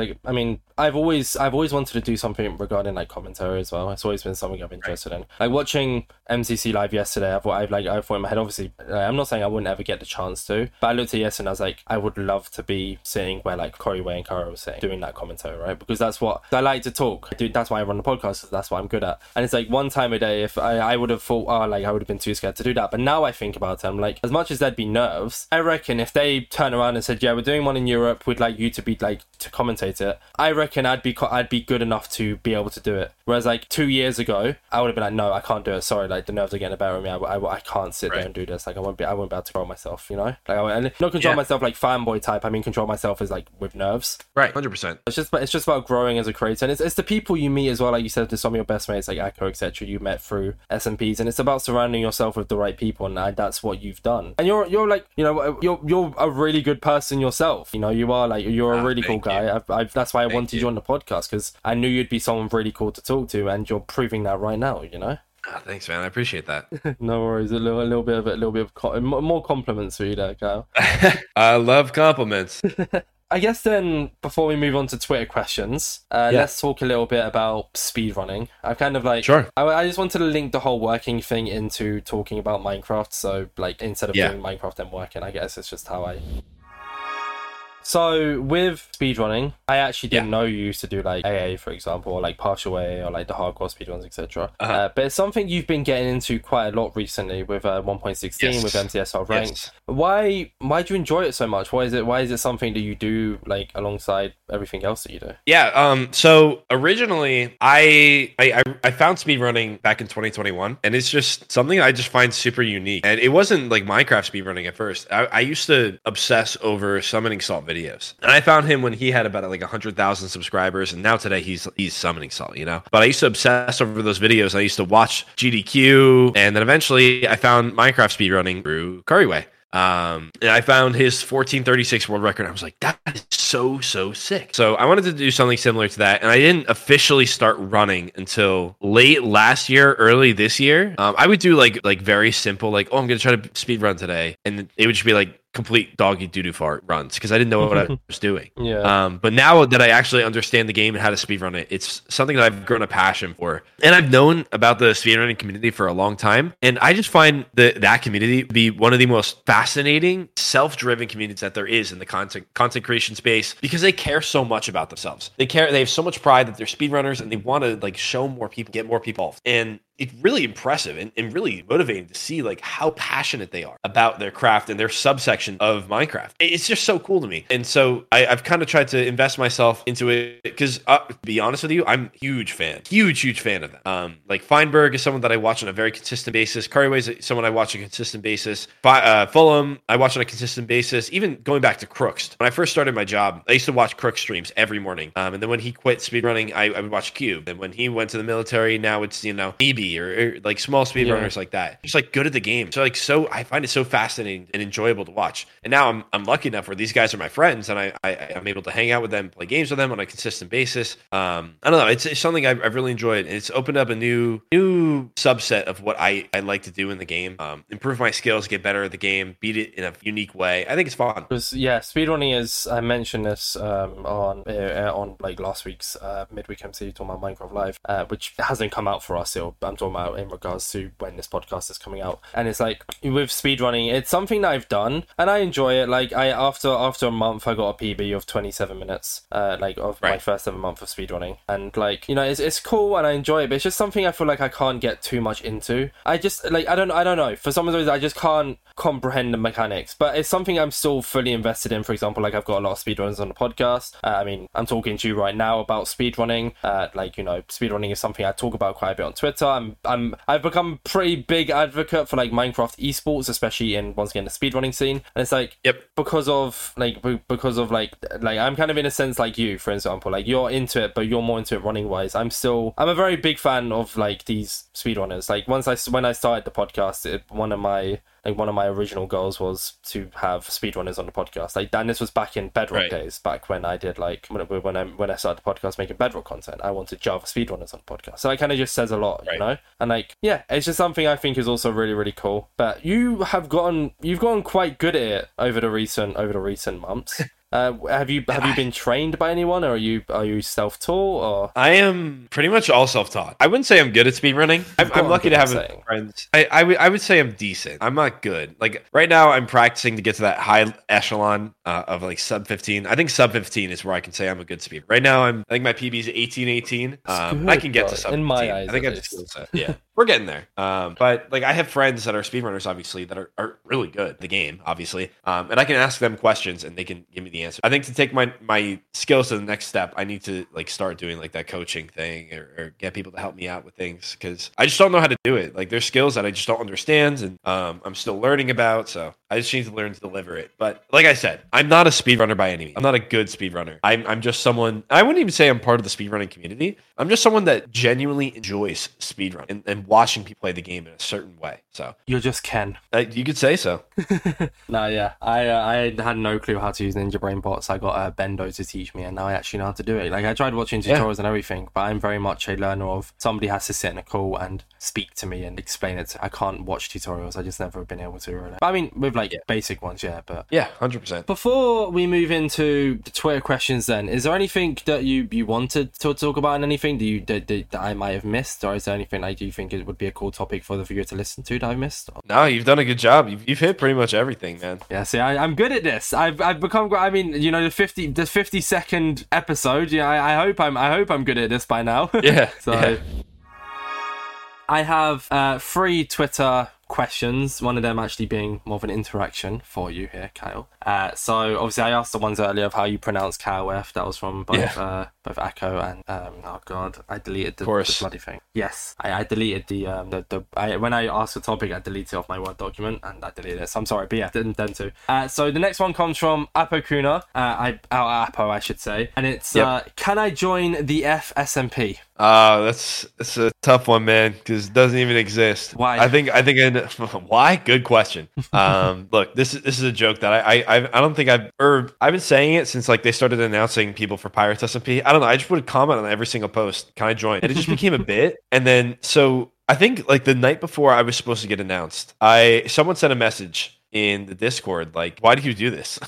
I've always wanted to do something regarding like commentary as well. It's always been something I've been interested in. Like watching MCC Live yesterday, I thought in my head, obviously, I'm not saying I wouldn't ever get the chance to, but I looked at yesterday and I was like, I would love to be sitting where like Corey Way and Cara were sitting, doing that commentary, right? Because that's what I like to talk. That's why I run the podcast, because that's what I'm good at. And it's like one time a day, if I would have thought, I would have been too scared to do that. But now I think about it, I'm like, as much as there'd be nerves, I reckon if they turn around and said, yeah, we're doing one in Europe, we'd like you to be like, to commentate it, I reckon I'd be good enough to be able to do it. Whereas like 2 years ago, I would have been like, no, I can't do it. Sorry, like the nerves are getting better of me. I can't sit there and do this. Like I won't be able to control myself, you know? Like not control myself like fanboy type. I mean, control myself is like with nerves. Right, 100%. It's just about growing as a creator, and it's the people you meet as well. Like you said, to some of your best mates, like Akko, etc. You met through SMPs, and it's about surrounding yourself with the right people, and that's what you've done. And you're like, you know, you're a really good person yourself. You know, you are like you're a really cool guy. That's why I wanted you on the podcast, because I knew you'd be someone really cool to talk to, and you're proving that right now, you know? Thanks, man. I appreciate that. No worries. A little bit of more compliments for you there, Kyle. I love compliments. I guess then, before we move on to Twitter questions, let's talk a little bit about speedrunning. I've kind of like... Sure. I just wanted to link the whole working thing into talking about Minecraft, so like instead of doing Minecraft and working, I guess it's just how I... So with speedrunning, I actually didn't know you used to do like AA, for example, or like partial AA, or like the hardcore speedruns, etc. Uh-huh. But it's something you've been getting into quite a lot recently with 1.16, with MCSR ranks. Yes. Why do you enjoy it so much? Why is it something that you do like alongside everything else that you do? Yeah. So originally, I found speedrunning back in 2021, and it's just something I just find super unique. And it wasn't like Minecraft speedrunning at first. I used to obsess over summoning salt videos. videos. And I found him when he had about like 100,000 subscribers, and now today he's summoning salt, you know. But I used to obsess over those videos. I used to watch GDQ, and then eventually I found Minecraft speedrunning through Curryway. And I found his 1436 world record. I was like, that is so sick. So I wanted to do something similar to that, and I didn't officially start running until late last year, early this year. I would do like very simple, like, oh, I'm gonna try to speed run today, and it would just be like complete doggy doo-doo fart runs because I didn't know what I was doing. But now that I actually understand the game and how to speedrun it, it's something that I've grown a passion for. And I've known about the speedrunning community for a long time, and I just find that community to be one of the most fascinating self-driven communities that there is in the content creation space, because they care so much about themselves. They have so much pride that they're speedrunners, and they want to like show more people, get more people involved. And it's really impressive and really motivating to see like how passionate they are about their craft and their subsection of Minecraft. It's just so cool to me. And so I've kind of tried to invest myself into it because, to be honest with you, I'm a huge fan of them. Like Feinberg is someone that I watch on a very consistent basis. Curryway is someone I watch on a consistent basis. Fulham, I watch on a consistent basis. Even going back to Crooks. When I first started my job, I used to watch Crooks streams every morning. And then when he quit speedrunning, I would watch Cube. And when he went to the military, now it's, you know, EB. Or like small speedrunners like that, just like good at the game. So I find it so fascinating and enjoyable to watch. And now I'm lucky enough where these guys are my friends, and I'm able to hang out with them, play games with them on a consistent basis. I don't know, it's something I've really enjoyed, and it's opened up a new subset of what I like to do in the game. Improve my skills, get better at the game, beat it in a unique way. I think it's fun. Speedrunning is, I mentioned this on like last week's Midweek MC talking about Minecraft Live, which hasn't come out for us yet. I'm talking about in regards to when this podcast is coming out. And it's like with speedrunning, it's something that I've done and I enjoy it. Like I after a month I got a PB of 27 minutes my first ever month of speedrunning, and like, you know, it's cool and I enjoy it, but it's just something I feel like I can't get too much into. I just like I don't know, for some of those I just can't comprehend the mechanics, but it's something I'm still fully invested in. For example, like I've got a lot of speedrunners on the podcast. I mean, I'm talking to you right now about speedrunning. Like, you know, speedrunning is something I talk about quite a bit on Twitter. I've become a pretty big advocate for like Minecraft esports, especially in, once again, the speedrunning scene. And it's like, because of I'm kind of in a sense like you, for example, like you're into it, but you're more into it running wise. I'm a very big fan of like these speedrunners. Like when I started the podcast, one of my original goals was to have speedrunners on the podcast. Like, and this was back in Bedrock days, back when I did like when I started the podcast making Bedrock content. I wanted Java speedrunners on the podcast. So that kind of just says a lot, you know. And like, yeah, it's just something I think is also really, really cool. But you've gotten quite good at it over the recent months. Have you been trained by anyone, or are you self-taught? Or I am pretty much all self-taught. I wouldn't say I'm good at speedrunning. I'm lucky to have friends. I would say I'm decent. I'm not good. Like right now, I'm practicing to get to that high echelon of like sub 15. I think sub 15 is where I can say I'm a good speedrunner. Right now, I think my PB is 18. I can get to sub 15. In my eyes, I think I just feel so. Yeah. We're getting there. But like I have friends that are speedrunners, obviously, that are really good at the game, obviously. And I can ask them questions and they can give me the answer. I think to take my skills to the next step, I need to like start doing like that coaching thing or get people to help me out with things, because I just don't know how to do it. Like there's skills that I just don't understand, and I'm still learning about. So I just need to learn to deliver it. But like I said, I'm not a speedrunner by any means. I'm not a good speedrunner. I'm just someone, I wouldn't even say I'm part of the speedrunning community. I'm just someone that genuinely enjoys speedrun and watching people play the game in a certain way. So you're just Ken. You could say so. No, yeah. I had no clue how to use Ninja Brain bots. I got Bendo to teach me, and now I actually know how to do it. Like I tried watching tutorials and everything, but I'm very much a learner of somebody has to sit in a call and speak to me and explain it. I can't watch tutorials. I just never have been able to really. But I mean, with like basic ones, yeah. But yeah, 100%. Before we move into the Twitter questions, then, is there anything that you wanted to talk about, and anything that I might have missed, or is there anything like you think it would be a cool topic for the viewer to listen to that I missed? No, you've done a good job. You've hit pretty much everything, man. Yeah, see, I'm good at this. I've become. I mean, you know, the 52nd episode. Yeah, I hope I'm good at this by now. Yeah. So. Yeah. I have three Twitter questions, one of them actually being more of an interaction for you here, Kyle. So obviously I asked the ones earlier of how you pronounce KyleEff. That was from both Akko and oh god, I deleted the bloody thing. Yes, I deleted when I asked the topic, I deleted it off my Word document and I deleted it, so I'm sorry, but yeah, didn't intend to. So the next one comes from Apokuna, Appo I should say, and it's can I join the F SMP? That's a tough one, man, because it doesn't even exist. Why? Why? Good question. Look, this is a joke that I don't think I've been saying it since like they started announcing people for Pirates SMP. I don't know. I just would comment on every single post. Can I join? And it just became a bit. And then so I think like the night before I was supposed to get announced, someone sent a message in the Discord like, why did you do this?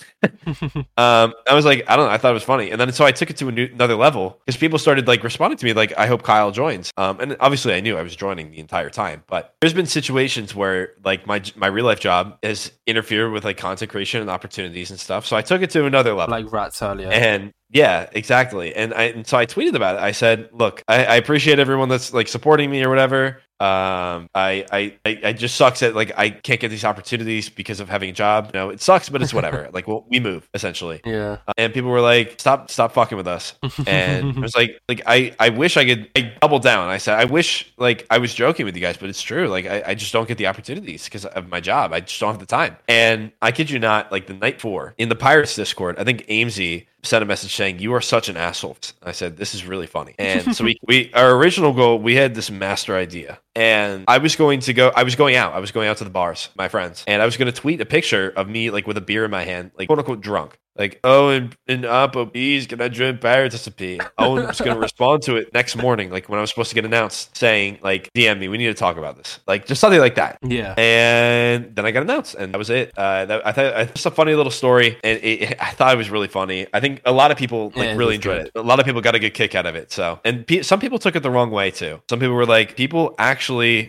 I was like, I don't know, I thought it was funny, and then so I took it to another level because people started like responding to me like, I hope Kyle joins, and obviously I knew I was joining the entire time, but there's been situations where like my real life job has interfered with like content creation and opportunities and stuff, so I took it to another level like Rats earlier. And yeah, exactly. And so I tweeted about it. I said, look, I appreciate everyone that's like supporting me or whatever. I just sucks that like I can't get these opportunities because of having a job. You know, it sucks, but it's whatever. Like, well, we move essentially. Yeah. And people were like, stop fucking with us. And I was like I wish I could. I doubled down. I said, I wish like I was joking with you guys, but it's true. Like I just don't get the opportunities because of my job. I just don't have the time. And I kid you not, like the night before in the Pirates Discord, I think Amesy sent a message saying, you are such an asshole. I said, this is really funny. And so our original goal, we had this master idea. And I was going out to the bars, my friends. And I was going to tweet a picture of me like with a beer in my hand, like quote unquote drunk. Like, oh, and Oppo, please, can I join Pirates SMP? Owen was going to respond to it next morning, like when I was supposed to get announced, saying like, DM me, we need to talk about this. Like just something like that. Yeah. And then I got announced and that was it. It's a funny little story. And I thought it was really funny. I think a lot of people really enjoyed it. A lot of people got a good kick out of it. So, and some people took it the wrong way too. Some people were like, people actually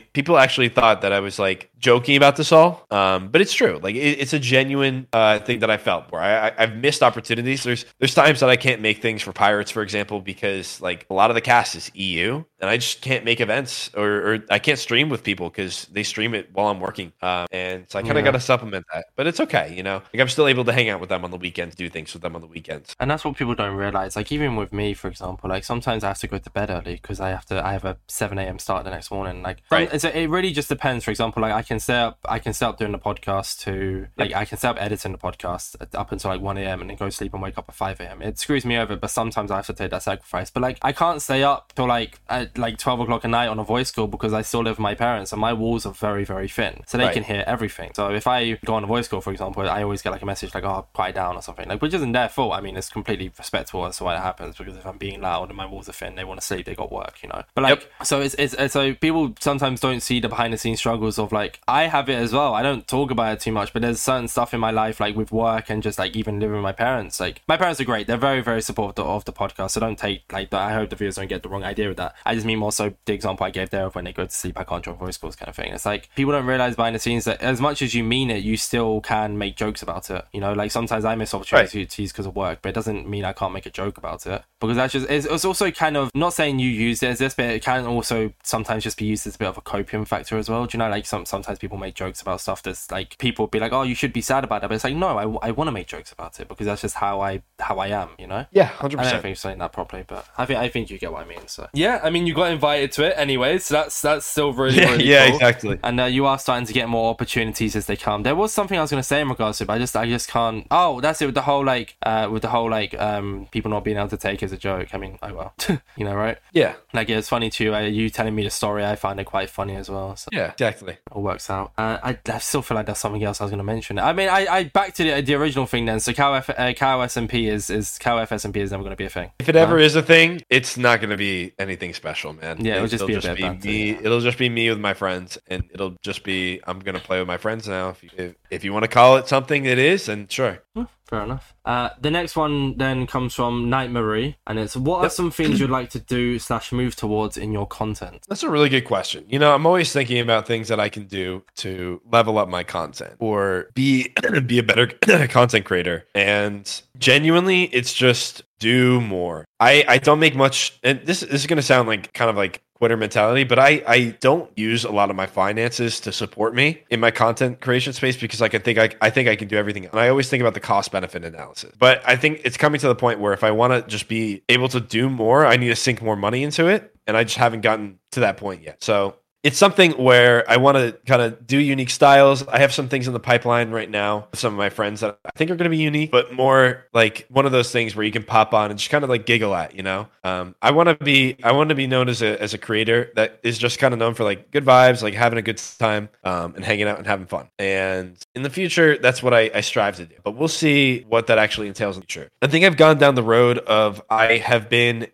thought that I was like joking about this all. But it's true. Like it's a genuine thing that I felt where I've missed opportunities. There's times that I can't make things for Pirates, for example, because like a lot of the cast is EU and I just can't make events or I can't stream with people because they stream it while I'm working. And so I kind of got to supplement that, but it's okay. You know, like I'm still able to hang out with them on the weekends, do things with them on the weekends. And that's what people don't realize. Like even with me, for example, like sometimes I have to go to bed early because I have a 7 a.m. start the next morning. Like, right. So it really just depends. For example, like I can stay up doing the podcast to like, I can stay up editing the podcast up until like 1 a.m. and then go to sleep and wake up at 5 a.m. It screws me over, but sometimes I have to take that sacrifice. But like I can't stay up till like 12 o'clock at night on a voice call because I still live with my parents and my walls are very, very thin, so they can hear everything. So if I go on a voice call, for example, I always get like a message like, oh, quiet down or something, like, which isn't their fault. I mean, it's completely respectful as to why it happens, because if I'm being loud and my walls are thin, they want to sleep, they got work, you know. But like so it's so people sometimes don't see the behind the scenes struggles of like, I have it as well. I don't talk about it too much, but there's certain stuff in my life, like with work and just like even living with my parents. Like my parents are great. They're very, very supportive of the podcast. So don't take like, I hope the viewers don't get the wrong idea with that. I just mean more so the example I gave there of when they go to sleep, I can't join voice calls kind of thing. It's like people don't realize behind the scenes that as much as you mean it, you still can make jokes about it. You know, like sometimes I miss opportunities because of work, but it doesn't mean I can't make a joke about it, because that's just, it's also kind of not saying you used it as this, but it can also sometimes just be used as a bit of a coping factor as well. Do you know, like sometimes people make jokes about stuff that's like, people be like, oh, you should be sad about that, but it's like, no, I want to make jokes about it because that's just how I am, you know. Yeah, 100%. I don't think you're saying that properly, but I think you get what I mean. So yeah, I mean, you got invited to it anyway, so that's still really, really cool. Exactly. And you are starting to get more opportunities as they come. There was something I was going to say in regards to it, but I just can't. Oh, that's it, with the whole like people not being able to take as a joke. I mean, oh well. You know, right? Yeah, like it's funny too, you telling me the story, I find it quite funny as well. So yeah, exactly, it all works out. I still feel like there's something else I was going to mention. I mean, I back to the original thing then. So KyleEff SMP is KyleEff SMP is never going to be a thing. If it ever is a thing, it's not going to be anything special, man. Yeah, it'll just be me. It'll just be me with my friends, and it'll just be, I'm going to play with my friends now. If you want to call it something, it is, and sure. Fair enough. The next one then comes from Night Marie, and it's, what are some things you'd like to do / move towards in your content? That's a really good question. You know, I'm always thinking about things that I can do to level up my content or be a better content creator. And genuinely, it's just do more. I don't make much, and this is going to sound like kind of like quitter mentality, but I don't use a lot of my finances to support me in my content creation space because I think I can do everything. And I always think about the cost benefit analysis, but I think it's coming to the point where if I want to just be able to do more, I need to sink more money into it. And I just haven't gotten to that point yet. So it's something where I want to kind of do unique styles. I have some things in the pipeline right now with some of my friends that I think are going to be unique, but more like one of those things where you can pop on and just kind of like giggle at, you know? I want to be known as a creator that is just kind of known for like good vibes, like having a good time and hanging out and having fun. And in the future, that's what I strive to do, but we'll see what that actually entails in the future. I think I've gone down the road of I have been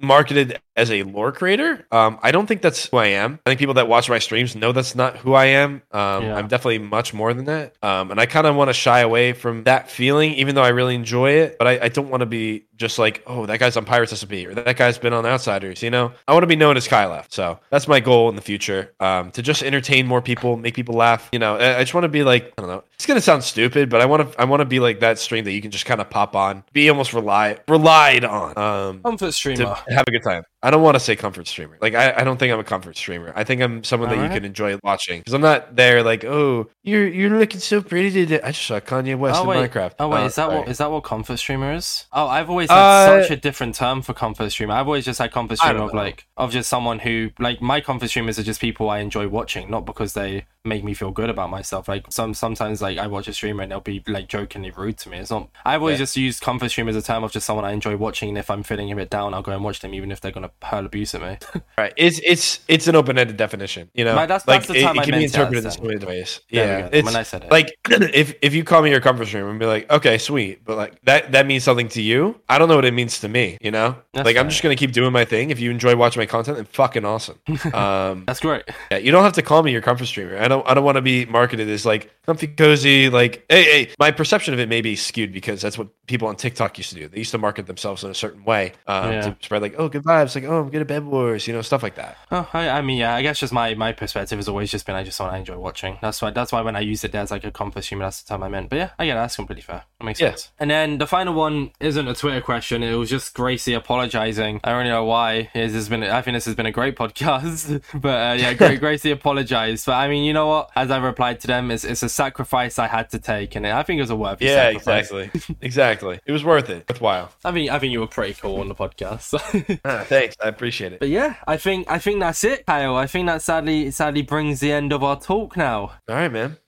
marketed as a lore creator. I don't think that's who I am. I think people that watch my streams know that's not who I am. I'm definitely much more than that. And I kind of want to shy away from that feeling, even though I really enjoy it. But I don't want to be just like, oh, that guy's on Pirates SMP or that guy's been on Outsiders, you know? I want to be known as KyleEff. So that's my goal in the future, to just entertain more people, make people laugh. You know, I just want to be like, I don't know, it's going to sound stupid, but I want to be like that stream that you can just kind of pop on, be almost relied on. Comfort streamer. Have a good time. I don't want to say comfort streamer. Like, I don't think I'm a comfort streamer. I think I'm someone that you can enjoy watching. Because I'm not there like, oh, you're looking so pretty today. I just saw Kanye West in Minecraft. Oh, wait, is that what comfort streamer is? Oh, I've always had such a different term for comfort streamer. I've always just had comfort streamer of just someone who, like, my comfort streamers are just people I enjoy watching, not because they make me feel good about myself. Like, sometimes, like, I watch a streamer and they'll be, like, jokingly rude to me. It's not. I've always just used comfort streamer as a term of just someone I enjoy watching. And if I'm feeling a bit down, I'll go and watch them, even if they're going to hurl abuse at me. Right. It's an open-ended definition, you know? That's the time it can be interpreted in so many ways. Yeah. It's, when I said it. Like, if you call me your comfort streamer and be like, okay, sweet, but, like, that means something to you. I don't know what it means to me, you know? That's like, fair. I'm just going to keep doing my thing. If you enjoy watching my content, then fucking awesome. That's great. Yeah, you don't have to call me your comfort streamer. I don't want to be marketed as, like, comfy, cozy, like, hey, my perception of it may be skewed because that's what people on TikTok used to do. They used to market themselves in a certain way to spread, like, oh, good vibes, like, oh, I'm good at Bedwars, you know, stuff like that. Oh, I mean, yeah, I guess just my perspective has always just been I just want to enjoy watching. That's why when I used it there as, like, a comfort streamer, that's the time I meant. But yeah, I get that's completely fair. That makes sense. And then the final one isn't a Twitter question. It was just Gracie apologizing. I don't know why. I think this has been a great podcast. But Gracie apologized. But I mean, you know what? As I replied to them, it's a sacrifice I had to take, and I think it was a worthy sacrifice. Yeah, exactly. It was worth it. Worthwhile. I think you were pretty cool on the podcast. So. Thanks, I appreciate it. But yeah, I think that's it, Kyle. I think that sadly brings the end of our talk now. All right, man.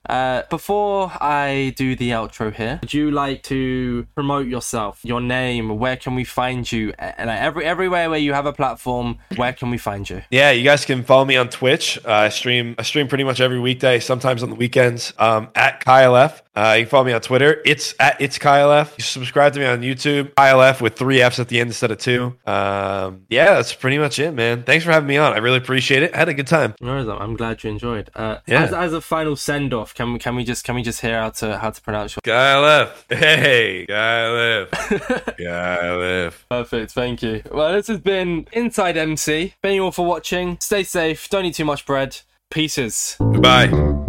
Before I do the outro here, would you like to promote yourself, your name, where can we find you? And everywhere where you have a platform, where can we find you? Yeah, you guys can follow me on Twitch. I stream pretty much every weekday, sometimes on the weekends, at KyleEff. You can follow me on Twitter. It's at It's KyleEff. You subscribe to me on YouTube, KyleEff with 3 F's at the end instead of 2. Yeah, that's pretty much it, man. Thanks for having me on. I really appreciate it. I had a good time. I'm glad you enjoyed. As a final send off, can we just hear how to pronounce your KyleEff? Hey, KyleEff. KyleEff. Perfect. Thank you. Well, this has been Inside MC. Thank you all for watching. Stay safe. Don't eat too much bread. Pieces. Goodbye.